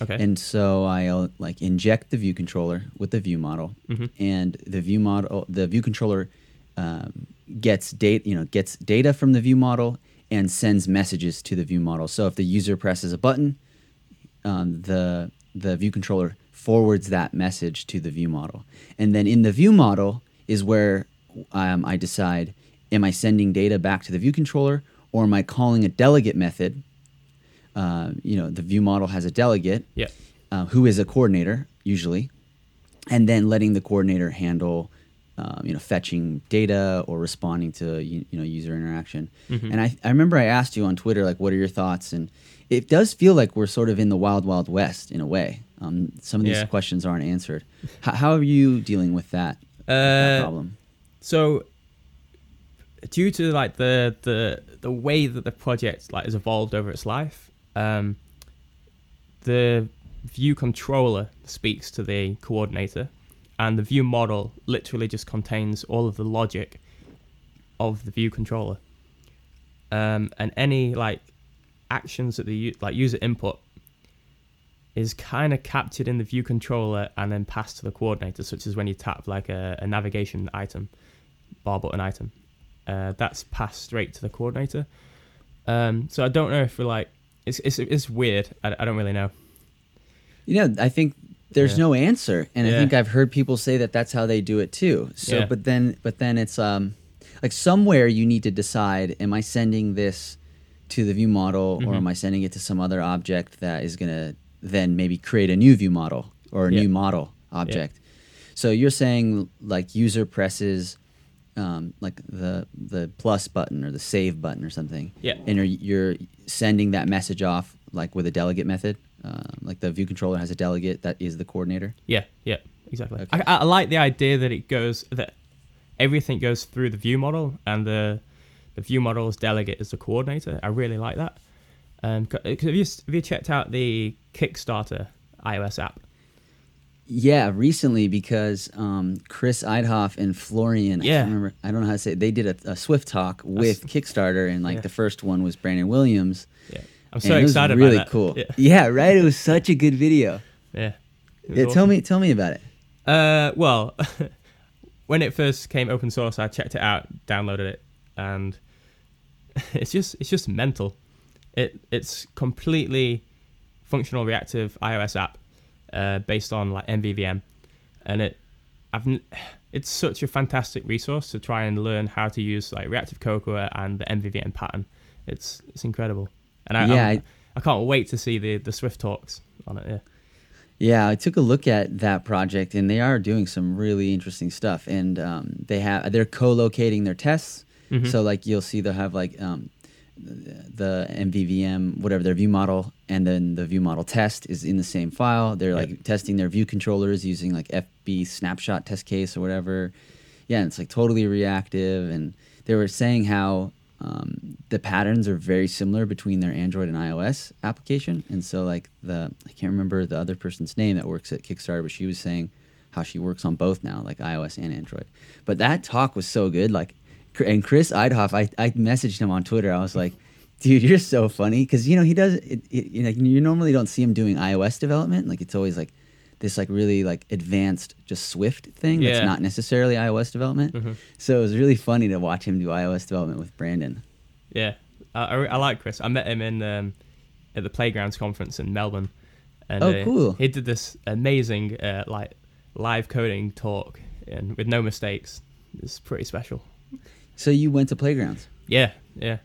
Okay. And so I'll like inject the view controller with the view model, and the view controller. Gets data from the view model and sends messages to the view model. So if the user presses a button, the view controller forwards that message to the view model. And then in the view model is where I decide, am I sending data back to the view controller, or am I calling a delegate method? The view model has a delegate, who is a coordinator usually, and then letting the coordinator handle fetching data or responding to user interaction. And I remember I asked you on Twitter, like, what are your thoughts? And it does feel like we're sort of in the wild, wild west in a way. Some of these questions aren't answered. How are you dealing with that problem? So, due to like the way that the project like has evolved over its life, the view controller speaks to the coordinator. And the view model literally just contains all of the logic of the view controller, and any like actions that the user input is kind of captured in the view controller and then passed to the coordinator, such as when you tap like a navigation item, bar button item, that's passed straight to the coordinator. So I don't know if we're like it's weird. I don't really know. I think. There's no answer, and I think I've heard people say that that's how they do it too. So, but then it's like somewhere you need to decide: am I sending this to the view model, or am I sending it to some other object that is gonna then maybe create a new view model or a new model object? Yeah. So you're saying like user presses like the plus button or the save button or something, and you're sending that message off like with a delegate method. Like the view controller has a delegate that is the coordinator. Yeah, exactly. Okay. I like the idea that everything goes through the view model, and the view model's delegate is the coordinator. I really like that. Have you checked out the Kickstarter iOS app? Yeah, recently, because Chris Eidhof and Florian, I can't remember, I don't know how to say it, they did a Swift talk with Kickstarter, and like the first one was Brandon Williams. Yeah. I'm so excited about that. It was really cool. Yeah, right? It was such a good video. Yeah. Awesome. Tell me about it. Well, when it first came open source, I checked it out, downloaded it, and it's just mental. It's completely functional reactive iOS app based on like MVVM, and it's such a fantastic resource to try and learn how to use like reactive Cocoa and the MVVM pattern. It's incredible. And I can't wait to see the Swift talks on it. Yeah, I took a look at that project, and they are doing some really interesting stuff. And they're co-locating their tests, so like you'll see they'll have like the MVVM, whatever their view model, and then the view model test is in the same file. They're like testing their view controllers using like FB snapshot test case or whatever. Yeah, and it's like totally reactive. And they were saying how. The patterns are very similar between their Android and iOS application, and so like I can't remember the other person's name that works at Kickstarter, but she was saying how she works on both now, like iOS and Android. But that talk was so good. Like, and Chris Eidhof, I messaged him on Twitter. I was like, dude, you're so funny, because you know he does. You know, you normally don't see him doing iOS development. Like, it's always like this, like really like advanced, just Swift thing that's not necessarily iOS development. Mm-hmm. So it was really funny to watch him do iOS development with Brandon. Yeah, I like Chris. I met him in at the Playgrounds conference in Melbourne. And, cool! He did this amazing like live coding talk, and with no mistakes. It's pretty special. So you went to Playgrounds? Yeah, yeah.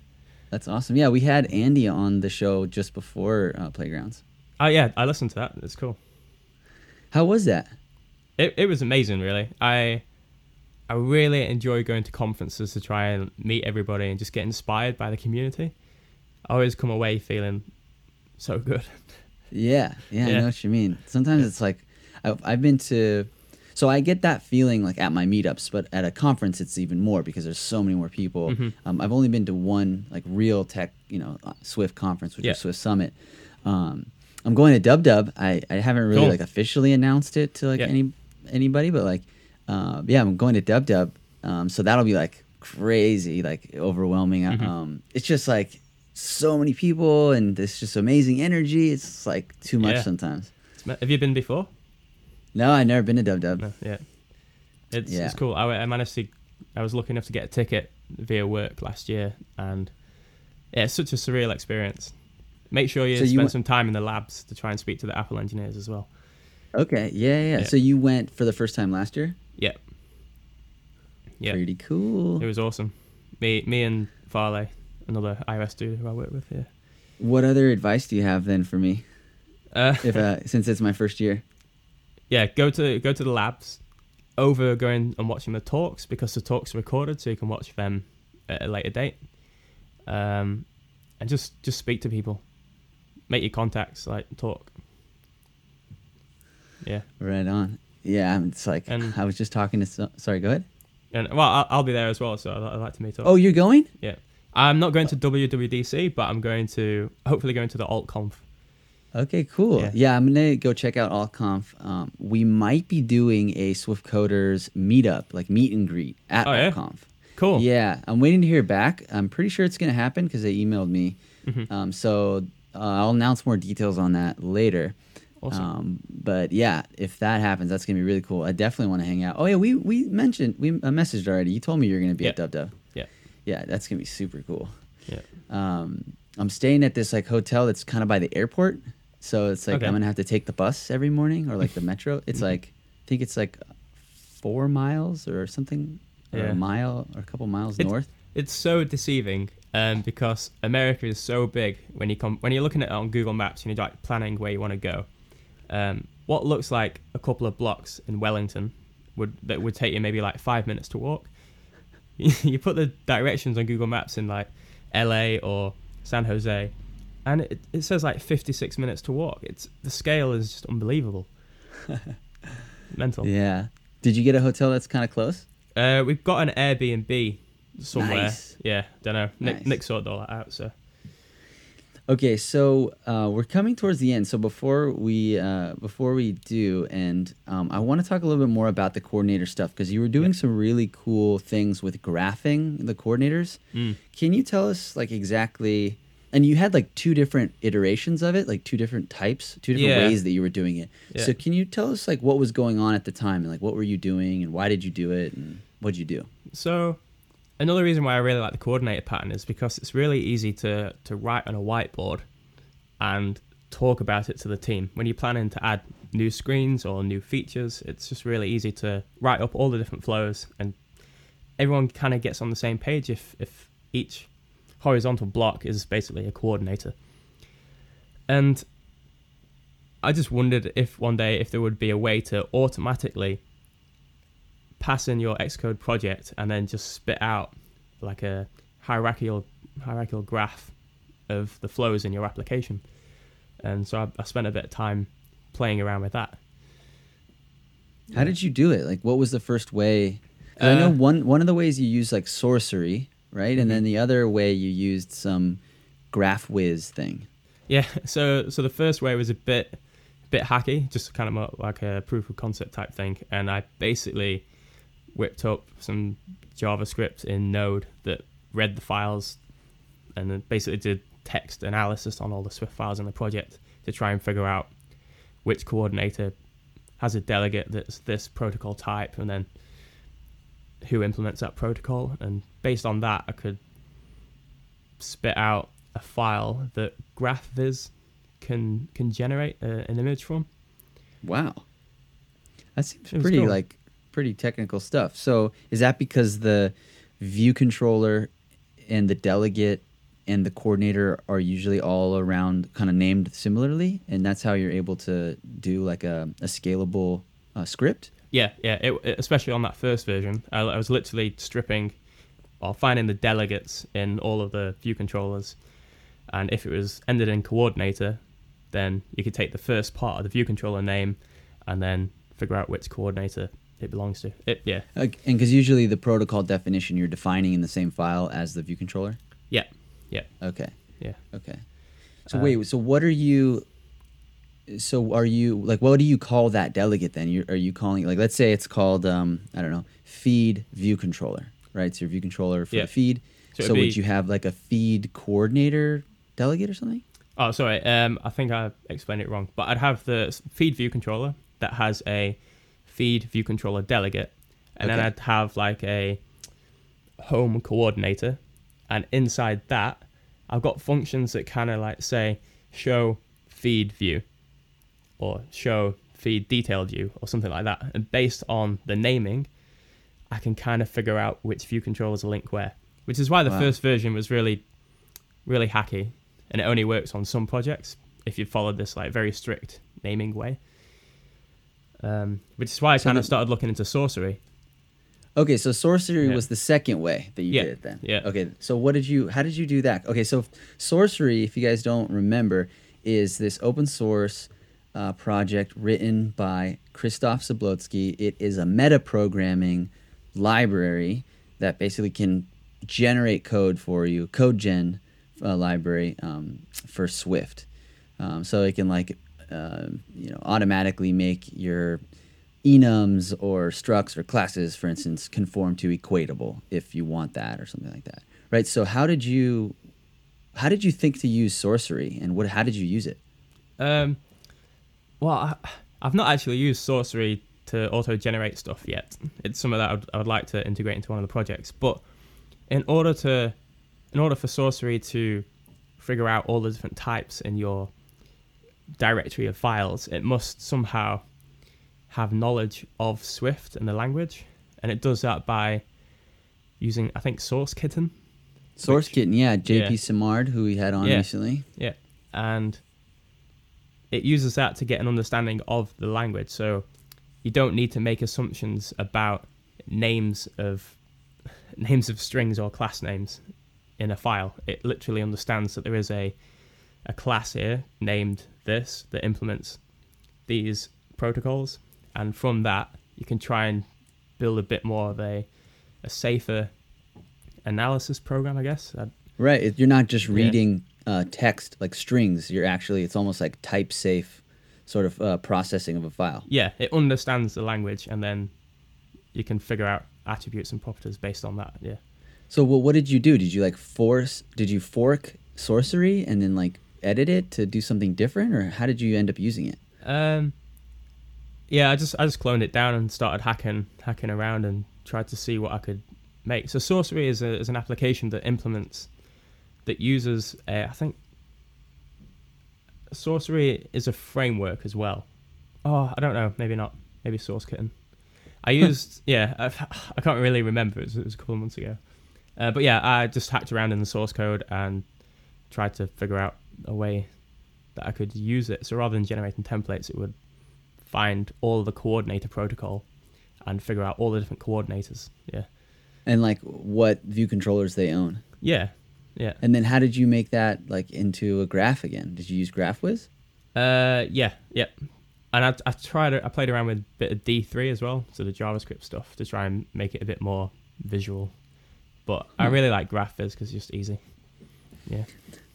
That's awesome. Yeah, we had Andy on the show just before Playgrounds. Oh, yeah, I listened to that. It's cool. How was that? It was amazing, really. I really enjoy going to conferences to try and meet everybody and just get inspired by the community. I always come away feeling so good. Yeah, I know what you mean. Sometimes it's like, I've been to... So I get that feeling like at my meetups, but at a conference it's even more because there's so many more people. Mm-hmm. I've only been to one like real tech, you know, Swift conference, which is Swift Summit. I'm going to WWDC. I haven't really like officially announced it to like anybody, but like I'm going to WWDC. So that'll be like crazy, like overwhelming. Mm-hmm. It's just like so many people and this just amazing energy. It's like too much sometimes. Have you been before? No, I've never been to WWDC. No, it's cool. I managed to. I was lucky enough to get a ticket via work last year, and it's such a surreal experience. Make sure you spend some time in the labs to try and speak to the Apple engineers as well. Okay. Yeah. So you went for the first time last year? Yeah. Yeah. Pretty cool. It was awesome. Me and Farley, another iOS dude who I work with here. What other advice do you have then for me? If since it's my first year. Yeah, go to the labs over going and watching the talks, because the talks are recorded so you can watch them at a later date. And just speak to people. Make your contacts, like, talk. Yeah. Right on. Yeah, it's like, and I was just talking to... Sorry, go ahead. And well, I'll be there as well, so I'd like to meet up. Oh, you're going? Yeah. I'm not going to WWDC, but I'm hopefully going to the AltConf. Okay, cool. Yeah, I'm going to go check out AltConf. We might be doing a Swift Coders meetup, like meet and greet at AltConf. Cool. Yeah, I'm waiting to hear back. I'm pretty sure it's going to happen because they emailed me. Mm-hmm. So I'll announce more details on that later. Awesome. But yeah, if that happens, that's going to be really cool. I definitely want to hang out. Oh, yeah, we messaged already. You told me you were going to be at WWDC. Yeah. Yeah, that's going to be super cool. Yeah. I'm staying at this like hotel that's kind of by the airport. So it's like I'm going to have to take the bus every morning or like the metro. It's like, I think it's like 4 miles or something, or a mile or a couple miles north. It's so deceiving because America is so big when you're looking at it on Google Maps and you're like planning where you want to go. What looks like a couple of blocks in Wellington would take you maybe like 5 minutes to walk. You put the directions on Google Maps in like LA or San Jose, and it says like 56 minutes to walk. The scale is just unbelievable. Mental. Yeah. Did you get a hotel that's kind of close? We've got an Airbnb somewhere. Nice. Yeah, don't know. Nice. Nick sorted all that out. So. Okay, so we're coming towards the end. So before we do, and I want to talk a little bit more about the coordinator stuff, because you were doing some really cool things with graphing the coordinators. Mm. Can you tell us like exactly? And you had like two different iterations of it, like two different ways that you were doing it. Yeah. So can you tell us like what was going on at the time, and like what were you doing, and why did you do it, and what did you do? So another reason why I really like the coordinator pattern is because it's really easy to write on a whiteboard and talk about it to the team. When you're planning to add new screens or new features, it's just really easy to write up all the different flows, and everyone kind of gets on the same page if each horizontal block is basically a coordinator. And I just wondered if one day if there would be a way to automatically pass in your Xcode project and then just spit out like a hierarchical graph of the flows in your application. And so I spent a bit of time playing around with that. How did you do it? Like, what was the first way? I know one of the ways you use like sorcery, right? And then the other way you used some graph whiz thing. Yeah, so the first way was a bit bit hacky, just kind of like a proof of concept type thing. And I basically whipped up some JavaScript in Node that read the files and then basically did text analysis on all the Swift files in the project to try and figure out which coordinator has a delegate that's this protocol type, and then who implements that protocol. And based on that, I could spit out a file that GraphViz can generate an image from. Wow, that seems pretty cool. Like pretty technical stuff. So is that because the view controller and the delegate and the coordinator are usually all around kind of named similarly, and that's how you're able to do like a scalable script? Yeah, it, especially on that first version, I was literally stripping or finding the delegates in all of the view controllers, and if it was ended in coordinator, then you could take the first part of the view controller name and then figure out which coordinator it belongs to. Yeah. And because usually the protocol definition you're defining in the same file as the view controller? Yeah. Yeah. Okay. Yeah. Okay. So wait. So what do you call that delegate then? Are you calling, like, let's say it's called I don't know, feed view controller, right? It's your view controller for the feed. So would you have like a feed coordinator delegate or something? Oh, sorry. I think I explained it wrong. But I'd have the feed view controller that has a feed view controller delegate, and then I'd have like a home coordinator. And inside that, I've got functions that kind of like say show feed view or show feed detailed view or something like that. And based on the naming, I can kind of figure out which view controllers link where, which is why the first version was really, really hacky. And it only works on some projects if you followed this like very strict naming way. Which is why I kind of started looking into sorcery. Okay, so sorcery was the second way that you did it then. Yeah. Okay, so how did you do that? Okay, so sorcery, if you guys don't remember, is this open source project written by Krzysztof Zabłocki. It is a metaprogramming library that basically can generate code for you, CodeGen library for Swift. So it can automatically make your enums or structs or classes, for instance, conform to equatable if you want that or something like that, right? So how did you think to use sorcery, and how did you use it? I've not actually used sorcery to auto-generate stuff yet. It's some of that I would like to integrate into one of the projects. But in order for sorcery to figure out all the different types in your directory of files, it must somehow have knowledge of Swift and the language, and it does that by using, I think, Source Kitten, JP Simard, who we had on recently. Yeah, and it uses that to get an understanding of the language, so you don't need to make assumptions about names of strings or class names in a file. It literally understands that there is a class here named this that implements these protocols, and from that you can try and build a bit more of a safer analysis program, I guess. Right, you're not just reading text like strings. You're actually, it's almost like type safe sort of processing of a file. Yeah, it understands the language, and then you can figure out attributes and properties based on that. Yeah. So what did you do? Did you fork sorcery and then like edit it to do something different, or how did you end up using it? Yeah, I just cloned it down and started hacking around and tried to see what I could make. So sorcery is an application that uses sorcery is a framework as well. Oh, I don't know, maybe not. Maybe Source Kitten. I used I can't really remember. It was a couple of months ago. But yeah, I just hacked around in the source code and tried to figure out a way that I could use it. So rather than generating templates, it would find all the coordinator protocol and figure out all the different coordinators. Yeah. And like what view controllers they own. Yeah. Yeah. And then how did you make that like into a graph again? Did you use GraphWiz? Yeah. And I played around with a bit of D3 as well, so the JavaScript stuff, to try and make it a bit more visual. But I really like GraphViz because it's just easy.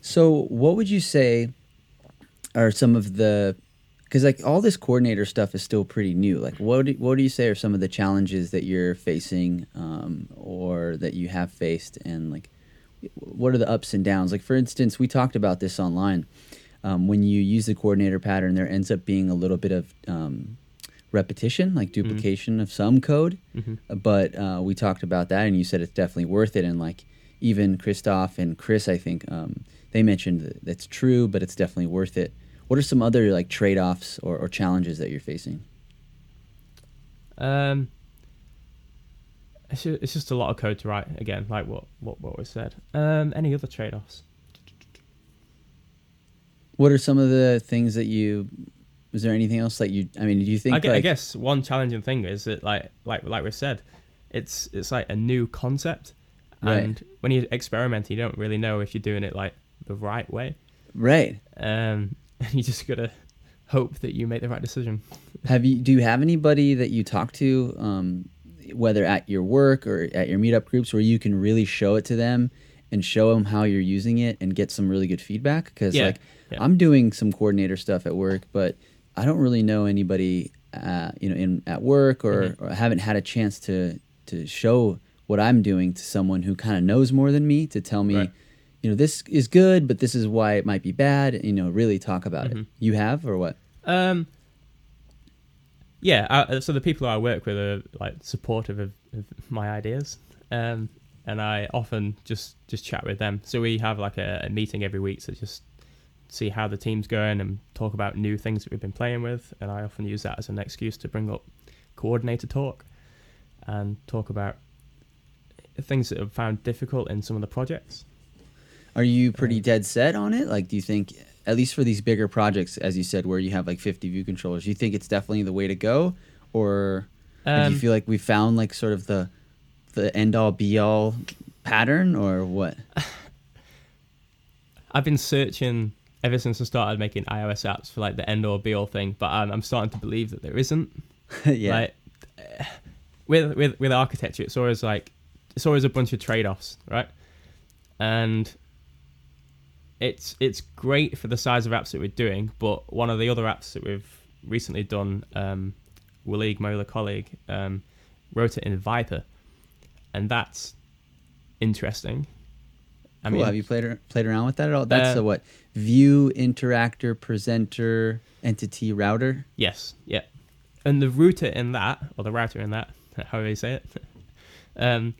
So what would you say are some of the because like all this coordinator stuff is still pretty new. Like what do you say are some of the challenges that you're facing or that you have faced, and like what are the ups and downs? Like for instance, we talked about this online. When you use the coordinator pattern, there ends up being a little bit of repetition, like duplication of some code. But we talked about that, and you said it's definitely worth it. And like even Krzysztof and Chris, I think they mentioned that's true, but it's definitely worth it. What are some other like trade-offs or challenges that you're facing? It's just a lot of code to write, again, like what was said. Any other trade-offs? What are some of the things that you? Is there anything else that you? I mean, do you think? I guess one challenging thing is that, like we said, it's like a new concept, and when you experiment, you don't really know if you're doing it like the right way. Right. You just gotta hope that you make the right decision. Do you have anybody that you talk to, whether at your work or at your meetup groups, where you can really show it to them and show them how you're using it and get some really good feedback? Because I'm doing some coordinator stuff at work, but I don't really know anybody, at work or haven't had a chance to show what I'm doing to someone who kind of knows more than me to tell me, this is good, but this is why it might be bad. Really talk about it. You have or what? So the people I work with are like supportive of my ideas. And I often just chat with them. So we have like a meeting every week to just see how the team's going and talk about new things that we've been playing with. And I often use that as an excuse to bring up coordinator talk and talk about things that I've found difficult in some of the projects. Are you pretty dead set on it? Like, do you think, at least for these bigger projects, as you said, where you have like 50 view controllers, do you think it's definitely the way to go? Or do you feel like we found like sort of the end-all be-all pattern, or what? I've been searching ever since I started making iOS apps for like the end-all be-all thing, but I'm starting to believe that there isn't. Like with architecture, it's always a bunch of trade-offs, right? And it's great for the size of apps that we're doing, but one of the other apps that we've recently done, Willig, my other colleague, wrote it in Viper. And that's interesting. I mean, have you played around with that at all? That's view, interactor, presenter, entity, router? Yes, yeah. And the router in that, however you say it,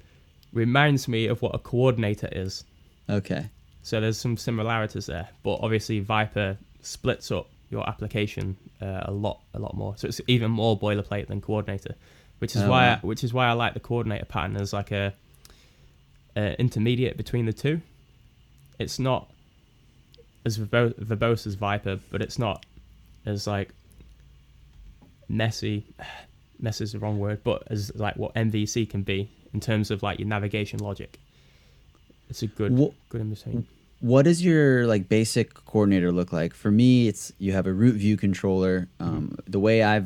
reminds me of what a coordinator is. Okay. So there's some similarities there, but obviously Viper splits up your application a lot more. So it's even more boilerplate than coordinator. Which is why I like the coordinator pattern as like a intermediate between the two. It's not as verbose as Viper, but it's not as like messy. Messy is the wrong word, but as like what MVC can be in terms of like your navigation logic. It's a good in between. What does your like basic coordinator look like? For me, it's you have a root view controller. The way I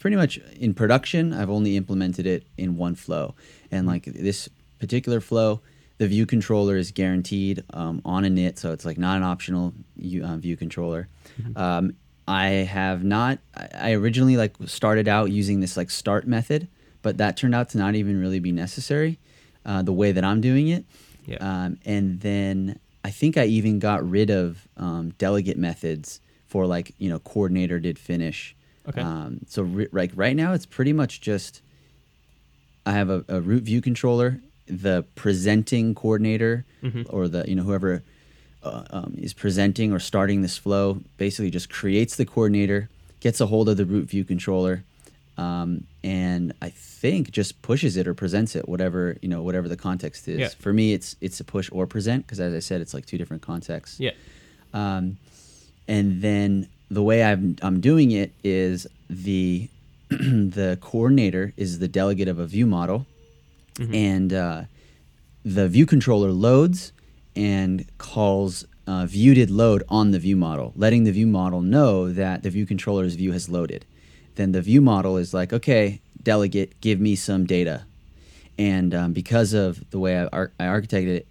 pretty much in production, I've only implemented it in one flow, and like this particular flow, the view controller is guaranteed on init, so it's like not an optional view controller. I originally like started out using this like start method, but that turned out to not even really be necessary the way that I'm doing it, and then. I think I even got rid of delegate methods for like, coordinator did finish. Okay. Right now it's pretty much just, I have a root view controller, the presenting coordinator or the, whoever is presenting or starting this flow basically just creates the coordinator, gets a hold of the root view controller. And I think just pushes it or presents it, whatever the context is. Yeah. For me, it's a push or present because, as I said, it's like two different contexts. Yeah. And then the way I'm doing it is the coordinator is the delegate of a view model, and the view controller loads and calls view did load on the view model, letting the view model know that the view controller's view has loaded. Then the view model is like, okay, delegate, give me some data. And because of the way I architected it,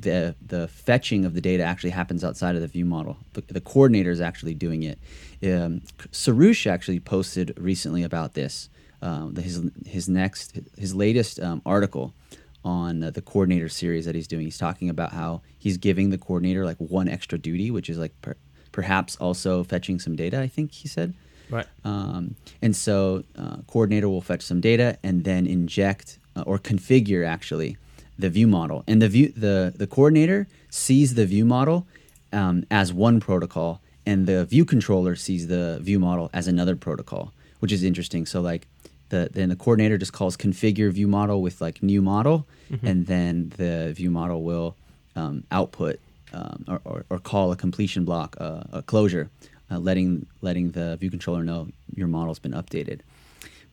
the fetching of the data actually happens outside of the view model. The coordinator is actually doing it. Soroush actually posted recently about this, his latest article on the coordinator series that he's doing. He's talking about how he's giving the coordinator like one extra duty, which is like perhaps also fetching some data, I think he said. Right. And so coordinator will fetch some data and then inject or configure actually the view model. And the coordinator sees the view model as one protocol, and the view controller sees the view model as another protocol, which is interesting. So like then the coordinator just calls configure view model with like new model, mm-hmm. and then the view model will output or call a completion block, a closure, letting the view controller know your model's been updated.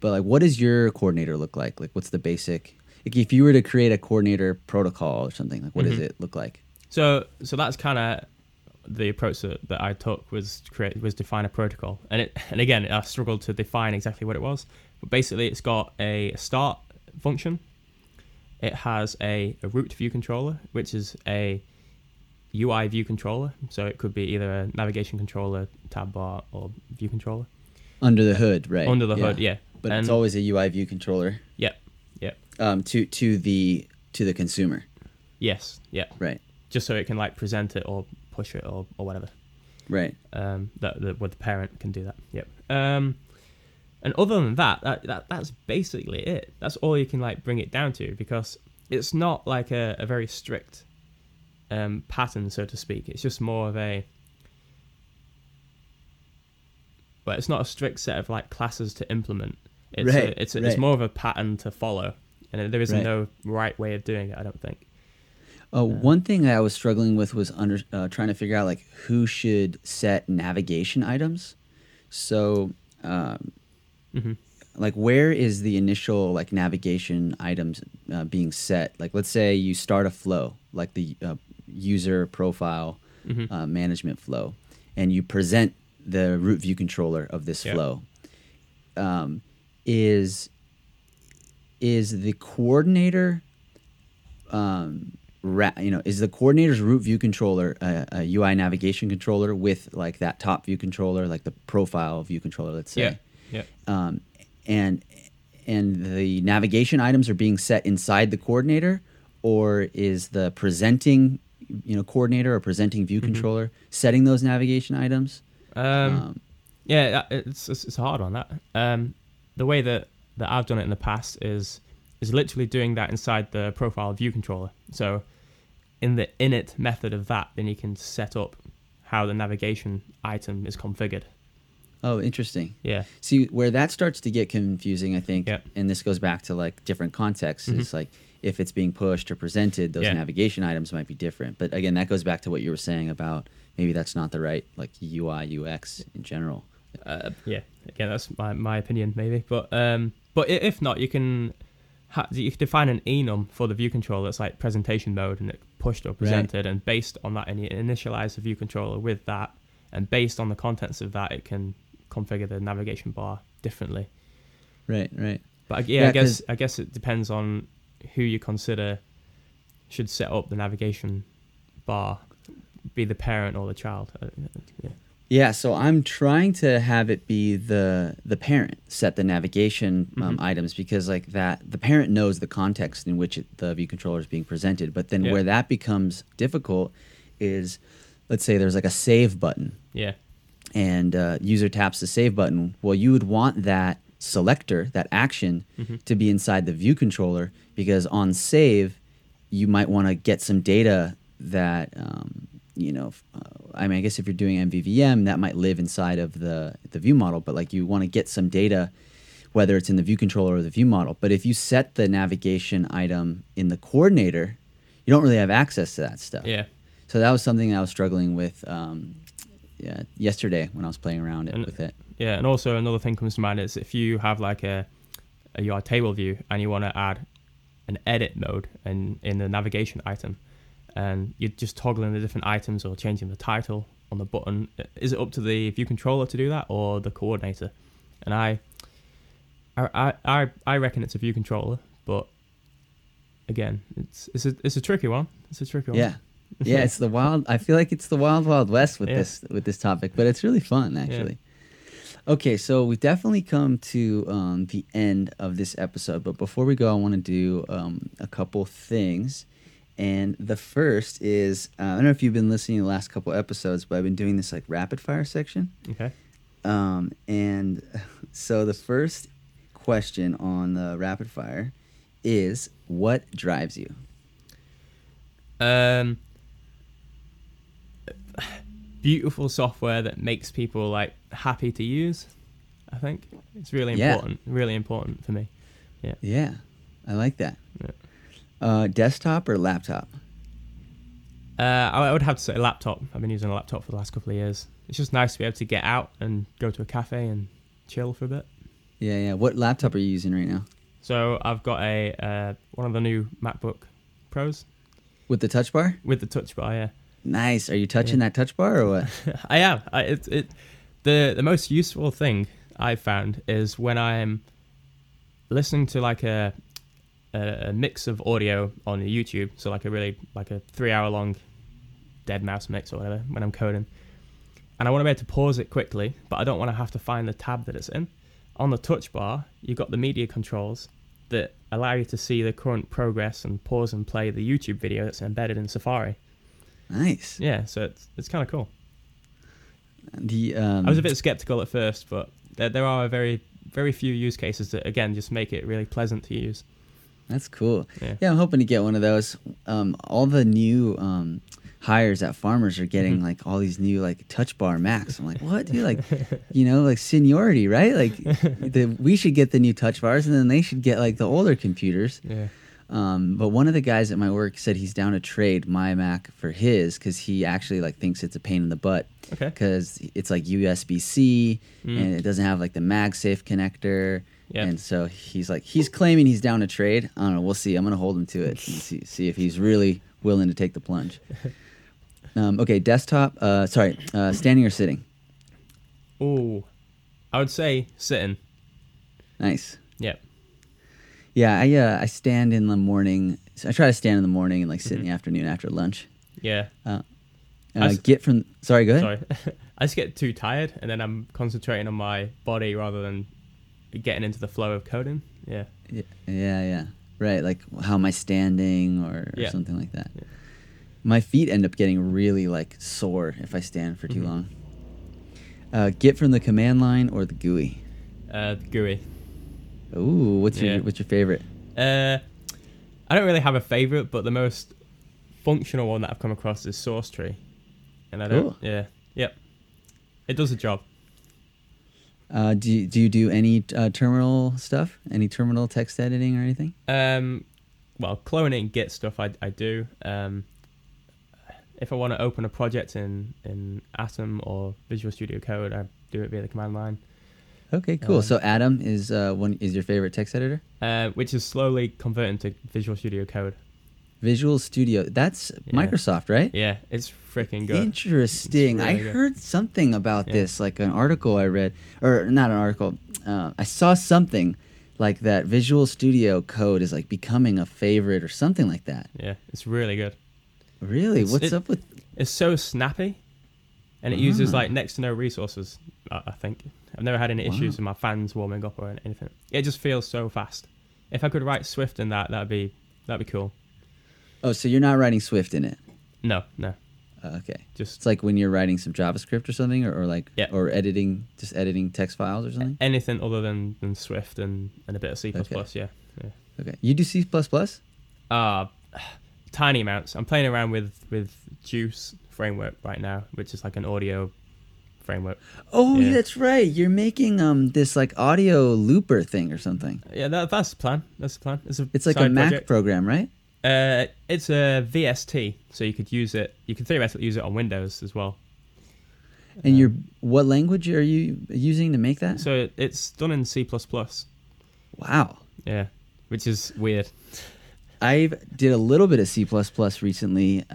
But like, what does your coordinator look like? Like, what's the basic? Like, if you were to create a coordinator protocol or something, like, what mm-hmm. does it look like? So that's kind of the approach that I took was define a protocol, and again I struggled to define exactly what it was. But basically, it's got a start function. It has a root view controller, which is a UI view controller. So it could be either a navigation controller, tab bar, or view controller. Under the hood, right? Under the hood, yeah. But it's always a UI view controller. Yep, yep. To the consumer. Yes, yeah. Right. Just so it can like present it or push it or whatever. Right. What the parent can do that. Yep. And other than that's basically it. That's all you can like bring it down to, because it's not like a very strict pattern, so to speak. It's just more of but it's not a strict set of like classes to implement. It's right, it's more of a pattern to follow, and there is no right way of doing it, I don't think. One thing that I was struggling with was trying to figure out like who should set navigation items. So. Mm-hmm. Like, where is the initial like navigation items being set? Like, let's say you start a flow, like the user profile mm-hmm. Management flow, and you present the root view controller of this flow. Is the coordinator, is the coordinator's root view controller a UI navigation controller with like that top view controller, like the profile view controller, let's say. Yeah. Yep. And the navigation items are being set inside the coordinator, or is the presenting, coordinator or presenting view mm-hmm. controller setting those navigation items? It's a hard one. That the way that I've done it in the past is literally doing that inside the profile view controller. So in the init method of that, then you can set up how the navigation item is configured. Oh, interesting. Yeah. See, where that starts to get confusing, I think, and this goes back to like different contexts, mm-hmm. is like if it's being pushed or presented, those navigation items might be different. But again, that goes back to what you were saying about maybe that's not the right like UI, UX in general. Again, that's my opinion maybe. But if not, you can define an enum for the view controller that's like presentation mode, and it pushed or presented, and based on that, and you initialize the view controller with that, and based on the contents of that, it can configure the navigation bar differently. Right. But I guess it depends on who you consider should set up the navigation bar, be the parent or the child. So I'm trying to have it be the parent set the navigation mm-hmm. items, because like that, the parent knows the context in which the view controller is being presented. But then where that becomes difficult is, let's say there's like a save button. Yeah. And user taps the save button. Well, you would want that selector, that action, mm-hmm. to be inside the view controller, because on save, you might want to get some data that, I guess if you're doing MVVM, that might live inside of the view model, but like you want to get some data, whether it's in the view controller or the view model. But if you set the navigation item in the coordinator, you don't really have access to that stuff. Yeah. So that was something I was struggling with. Yesterday when I was playing around with it. Yeah, and also another thing comes to mind is if you have like a UI table view and you want to add an edit mode in the navigation item, and you're just toggling the different items or changing the title on the button, is it up to the view controller to do that or the coordinator? And I reckon it's a view controller, but again, it's a tricky one. It's a tricky one. Yeah. Yeah, it's the wild. I feel like it's the wild, wild west with this topic, but it's really fun, actually. Yeah. Okay, so we definitely come to the end of this episode, but before we go, I want to do a couple things. And the first is I don't know if you've been listening to the last couple episodes, but I've been doing this like rapid fire section. Okay. And so the first question on the rapid fire is, what drives you? Beautiful software that makes people like happy to use. I think it's really important. Yeah. Really important for me. Yeah. Yeah, I like that. Yeah. Desktop or laptop? I would have to say laptop. I've been using a laptop for the last couple of years. It's just nice to be able to get out and go to a cafe and chill for a bit. Yeah, yeah. What laptop are you using right now? So I've got a one of the new MacBook Pros. With the touch bar? With the touch bar, yeah. Nice. Are you touching that touch bar or what? I am. The most useful thing I've found is when I'm listening to like a mix of audio on YouTube, so like a 3 hour long dead mouse mix or whatever when I'm coding, and I want to be able to pause it quickly, but I don't want to have to find the tab that it's in. On the touch bar, you've got the media controls that allow you to see the current progress and pause and play the YouTube video that's embedded in Safari. Nice. Yeah, so it's kind of cool. I was a bit skeptical at first, but there are very, very few use cases that, again, just make it really pleasant to use. That's cool. Yeah. Yeah, I'm hoping to get one of those. All the new hires at Farmers are getting like all these new like touch bar Macs. I'm like, what, dude? Like, you know, like seniority, right? Like, we should get the new touch bars, and then they should get like the older computers. Yeah. But one of the guys at my work said he's down to trade my Mac for his, because he actually like thinks it's a pain in the butt. Okay. Because it's like USB-C and it doesn't have like the MagSafe connector. Yep. And so he's claiming he's down to trade. I don't know. We'll see. I'm going to hold him to it and see if he's really willing to take the plunge. Okay, desktop. Standing or sitting? Oh, I would say sitting. Nice. Yep. Yeah, I stand in the morning. So I try to stand in the morning and like sit in the afternoon after lunch. Yeah. Sorry, go ahead. Sorry. I just get too tired, and then I'm concentrating on my body rather than getting into the flow of coding. Yeah. Right, like how am I standing or something like that. Yeah. My feet end up getting really like sore if I stand for too long. Git from the command line or the GUI? The GUI. Ooh, what's your favorite? I don't really have a favorite, but the most functional one that I've come across is Source Tree. And I don't it does the job. Do you do any terminal stuff? Any terminal text editing or anything? Well, cloning Git stuff I do. If I want to open a project in Atom or Visual Studio Code, I do it via the command line. Okay, cool. So Atom is your favorite text editor? Which is slowly converting to Visual Studio Code. Visual Studio. That's Microsoft, right? Yeah, it's freaking good. Interesting. Really I heard something about this, like an article I read, or not an article. I saw something like that Visual Studio Code is like becoming a favorite or something like that. Yeah, it's really good. Really? What's up with... It's so snappy, and it uses like next to no resources, I think. I've never had any issues with my fans warming up or anything. It just feels so fast. If I could write Swift in that, that'd be cool. Oh, so you're not writing Swift in it? No. Okay. Just it's like when you're writing some JavaScript or something, or like, or editing text files or something. Anything other than Swift and a bit of C++. Okay. Yeah. Okay. You do C++? Tiny amounts. I'm playing around with Juice framework right now, which is like an audio framework. Oh, yeah, that's right. You're making this like audio looper thing or something. Yeah, that's the plan. It's like a Mac project. Program, right? It's a VST, so you could use it. You could theoretically use it on Windows as well. And what language are you using to make that? So it's done in C++. Wow. Yeah, which is weird. I did a little bit of C++ recently.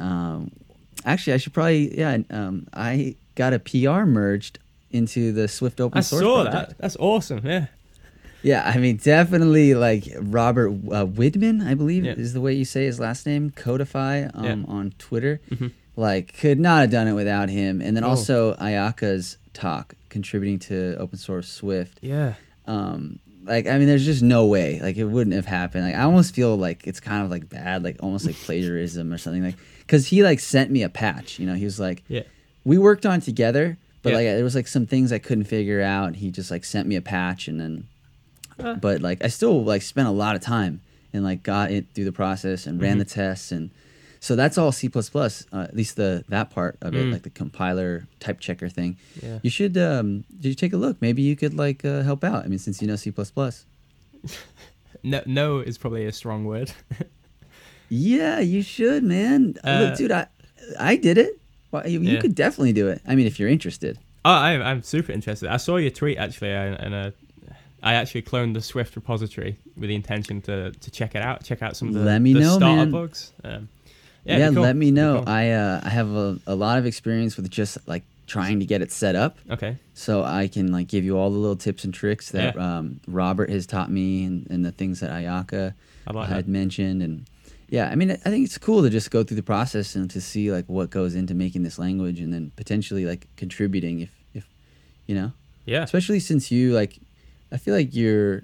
Actually, I should probably I got a PR merged into the Swift Open Source. I saw that. That's awesome. Yeah. Yeah, I mean, definitely like Robert Widman, I believe, is the way you say his last name, Codify, on Twitter. Mm-hmm. Like, could not have done it without him. And then also Ayaka's talk, contributing to open source Swift. Yeah. Like, I mean, there's just no way. Like, it wouldn't have happened. Like, I almost feel like it's kind of like bad, like almost like plagiarism or something. Like, because he like sent me a patch. You know, he was like, we worked on it together, but like there was like some things I couldn't figure out. He just like sent me a patch, and then, but like I still like spent a lot of time and like got it through the process and ran the tests, and so that's all C++. At least that part of it, like the compiler type checker thing. Yeah. You should take a look. Maybe you could like help out. I mean, since you know C++. No is probably a strong word. Yeah, you should, man. Look, dude, I did it. Well, you could definitely do it. I mean, if you're interested. Oh, I'm super interested. I saw your tweet actually, and I actually cloned the Swift repository with the intention to check out some of the starter bugs. Cool. Let me know. Cool. I have a lot of experience with just like trying to get it set up. Okay. So I can like give you all the little tips and tricks that Robert has taught me, and the things that Ayaka had mentioned. And yeah, I mean, I think it's cool to just go through the process and to see like what goes into making this language, and then potentially like contributing if you know. Yeah. Especially since you like, I feel like you're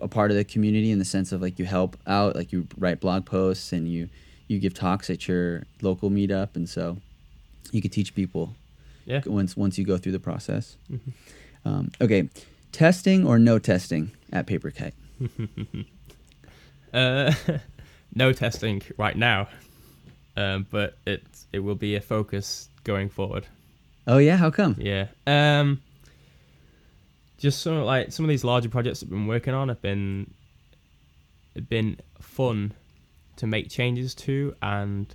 a part of the community in the sense of like you help out, like you write blog posts and you give talks at your local meetup, and so you could teach people once you go through the process. Mm-hmm. Okay, testing or no testing at PaperKite? No testing right now, but it will be a focus going forward. Oh yeah, how come? Yeah. Just some of these larger projects I've been working on have been fun to make changes to and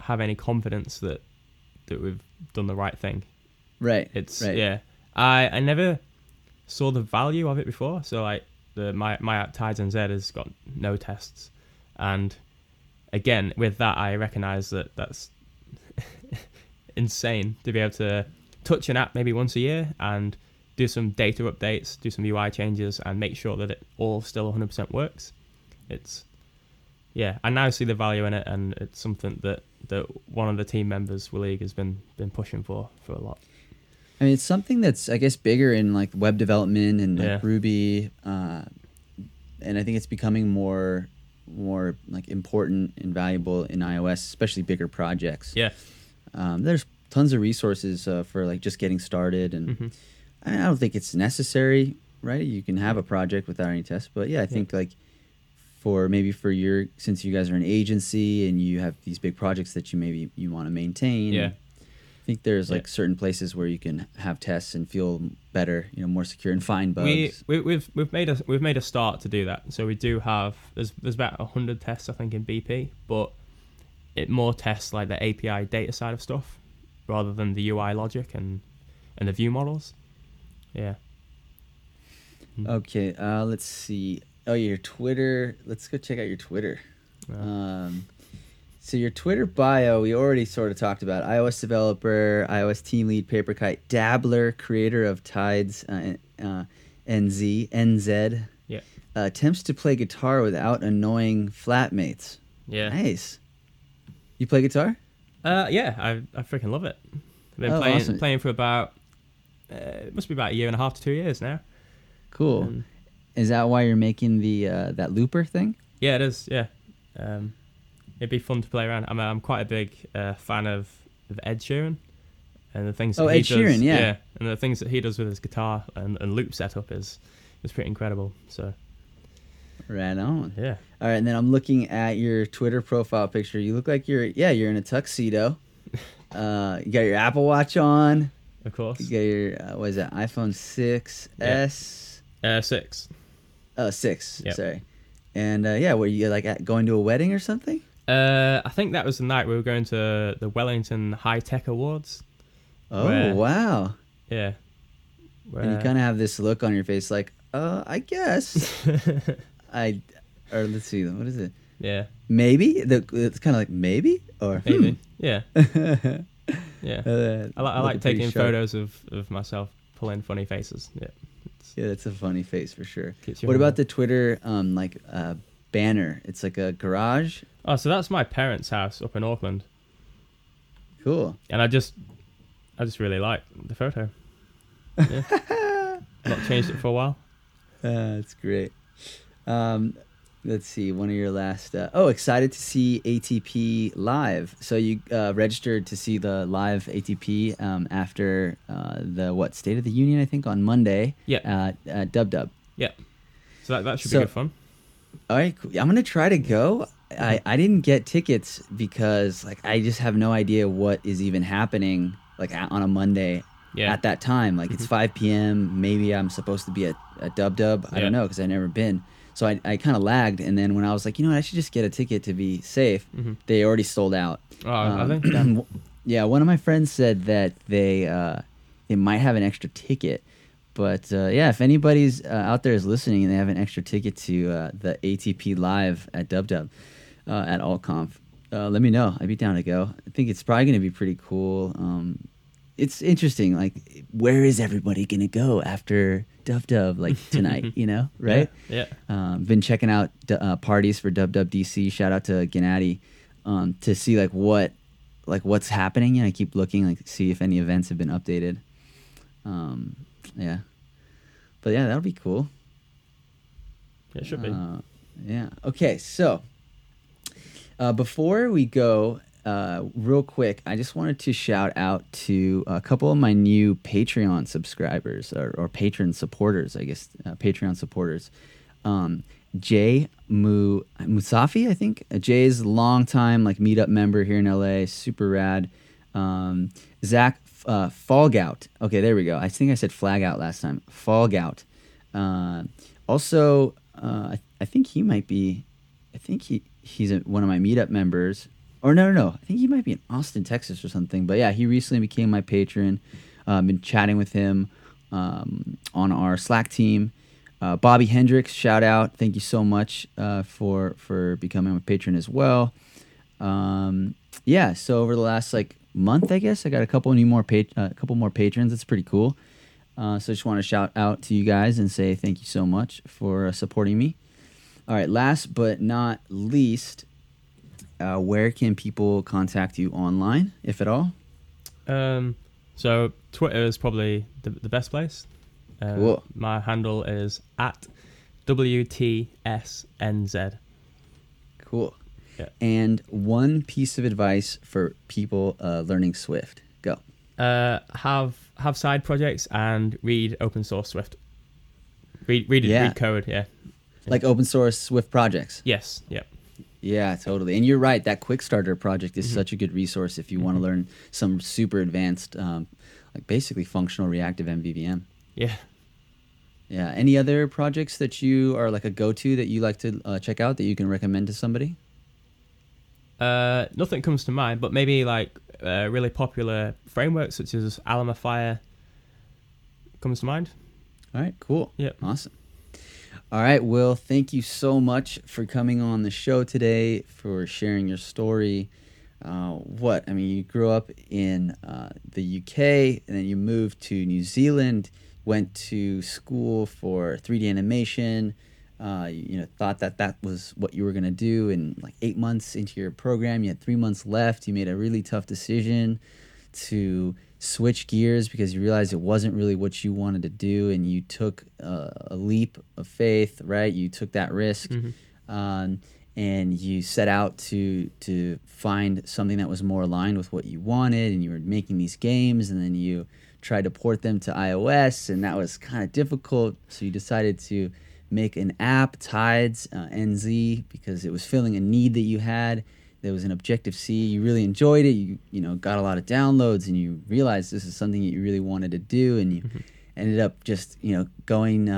have any confidence that we've done the right thing. Right. I never saw the value of it before. So like my app Tides NZ has got no tests, and again with that I recognise that's insane to be able to touch an app maybe once a year and do some data updates, do some UI changes, and make sure that it all still 100% works. I now see the value in it, and it's something that one of the team members, Willig, has been pushing for a lot. I mean, it's something that's, I guess, bigger in like web development and like Ruby, and I think it's becoming more like important and valuable in iOS, especially bigger projects. Yeah, there's tons of resources for like just getting started and. Mm-hmm. I don't think it's necessary, right? You can have a project without any tests, but I think like since you guys are an agency and you have these big projects that you maybe you want to maintain, I think there's like certain places where you can have tests and feel better, you know, more secure and find bugs. We've made a start to do that. So we do have there's about 100 tests I think in BP, but it more tests like the API data side of stuff rather than the UI logic and the view models. Yeah. Okay. Let's see. Oh, your Twitter. Let's go check out your Twitter. So your Twitter bio, we already sort of talked about. iOS developer, iOS team lead, PaperKite, dabbler, creator of Tides NZ. Yeah. Attempts to play guitar without annoying flatmates. Yeah. Nice. You play guitar? Yeah. I freaking love it. I've been playing for about. It must be about 1.5 to 2 years now. Cool. Is that why you're making the that looper thing? Yeah, it is. Yeah, it'd be fun to play around. I'm quite a big fan of Ed Sheeran and the things. That he does. Sheeran, yeah, and the things that he does with his guitar and loop setup is pretty incredible. So. Right on. Yeah. All right, and then I'm looking at your Twitter profile picture. You look like you're in a tuxedo. You got your Apple Watch on. Of course. You got your, what is that, iPhone 6S? Yeah. 6. Oh, 6, yep. Sorry. And were you like going to a wedding or something? I think that was the night we were going to the Wellington High Tech Awards. Oh, wow. Yeah. And you kind of have this look on your face like, I guess. Or let's see, what is it? Yeah. Maybe? It's kind of like maybe? Or maybe, yeah. Yeah, I like taking photos of myself pulling funny faces. Yeah, Yeah, that's a funny face for sure. What about the Twitter banner? It's like a garage. Oh, so that's my parents' house up in Auckland. Cool. And I just really like the photo. Yeah. Not changed it for a while. That's great. Let's see, one of your last... excited to see ATP live. So you registered to see the live ATP after the State of the Union, I think, on Monday. Yeah. At Dub. Yeah. So that should be good fun. All right, cool. I'm going to try to go. I didn't get tickets because I just have no idea what is even happening on a Monday. Yeah. At that time, it's 5 p.m. Maybe I'm supposed to be at Dub. I don't know because I've never been. So I kind of lagged, and then when I was like, you know what, I should just get a ticket to be safe, they already sold out. Oh, I think. Yeah, one of my friends said that they might have an extra ticket. But, if anybody's out there is listening and they have an extra ticket to the ATP Live at Dub at AltConf, let me know. I'd be down to go. I think it's probably going to be pretty cool. It's interesting, where is everybody going to go after Dub, tonight, you know, right? Yeah. Been checking out parties for WWDC, shout out to Gennady, to see, what's happening, and I keep looking, see if any events have been updated. Yeah. But, yeah, that'll be cool. Yeah, it should be. Yeah. Okay, so, before we go... real quick, I just wanted to shout out to a couple of my new Patreon subscribers or patron supporters, I guess, Patreon supporters. Jay Musafi, I think. Jay's a longtime meetup member here in LA, super rad. Zach Falgout. Okay, there we go. I think I said flag out last time. Falgout. Also, I think he might be. I think he's one of my meetup members. Or no. I think he might be in Austin, Texas or something. But yeah, he recently became my patron. Been chatting with him on our Slack team. Bobby Hendricks, shout out. Thank you so much for becoming a patron as well. So over the last month, I guess, I got a couple more patrons. That's pretty cool. So I just want to shout out to you guys and say thank you so much for supporting me. All right, last but not least... where can people contact you online, if at all? So Twitter is probably the best place. Cool. My handle is @WTSNZ. Cool. Yeah. And one piece of advice for people learning Swift. Go. Have side projects and read open source Swift. Read code. Yeah. Like open source Swift projects. Yes. Yeah. Yeah, totally. And you're right. That Kickstarter project is such a good resource if you want to learn some super advanced, basically functional reactive MVVM. Yeah. Yeah. Any other projects that you are a go-to that you like to check out that you can recommend to somebody? Nothing comes to mind, but maybe really popular frameworks such as Alamafire comes to mind. All right, cool. Yeah. Awesome. All right, Will, thank you so much for coming on the show today, for sharing your story. You grew up in the UK, and then you moved to New Zealand, went to school for 3D animation, thought that was what you were going to do, and 8 months into your program, you had 3 months left, you made a really tough decision to switch gears because you realized it wasn't really what you wanted to do, and you took a leap of faith, right? You took that risk, and you set out to find something that was more aligned with what you wanted, and you were making these games, and then you tried to port them to iOS, and that was kind of difficult, so you decided to make an app, Tides NZ, because it was filling a need that you had. There was an Objective-C. You really enjoyed it. You got a lot of downloads, and you realized this is something that you really wanted to do, and you ended up just going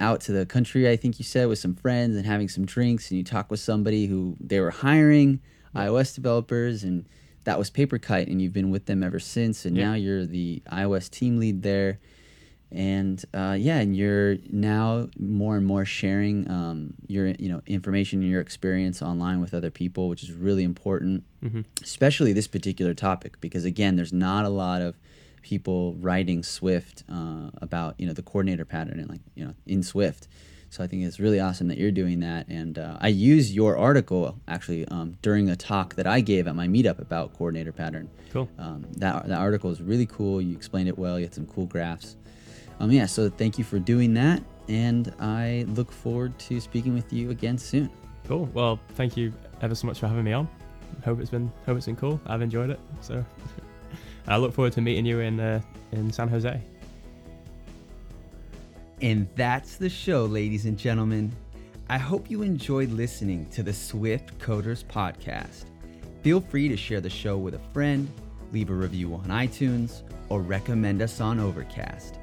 out to the country, I think you said, with some friends and having some drinks, and you talked with somebody who they were hiring iOS developers, and that was PaperKite, and you've been with them ever since, and now you're the iOS team lead there. And and you're now more and more sharing your information and your experience online with other people, which is really important, especially this particular topic, because again, there's not a lot of people writing Swift about, the coordinator pattern and in Swift. So I think it's really awesome that you're doing that. And I used your article actually during a talk that I gave at my meetup about coordinator pattern. Cool. That article is really cool. You explained it well. You had some cool graphs. Yeah, so thank you for doing that. And I look forward to speaking with you again soon. Cool. Well, thank you ever so much for having me on. Hope it's been cool. I've enjoyed it. So I look forward to meeting you in San Jose. And that's the show, ladies and gentlemen. I hope you enjoyed listening to the Swift Coders podcast. Feel free to share the show with a friend, leave a review on iTunes, or recommend us on Overcast.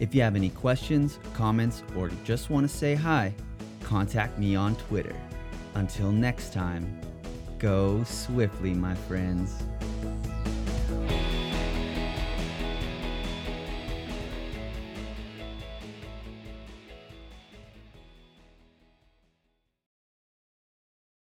If you have any questions, comments, or just want to say hi, contact me on Twitter. Until next time, go swiftly, my friends.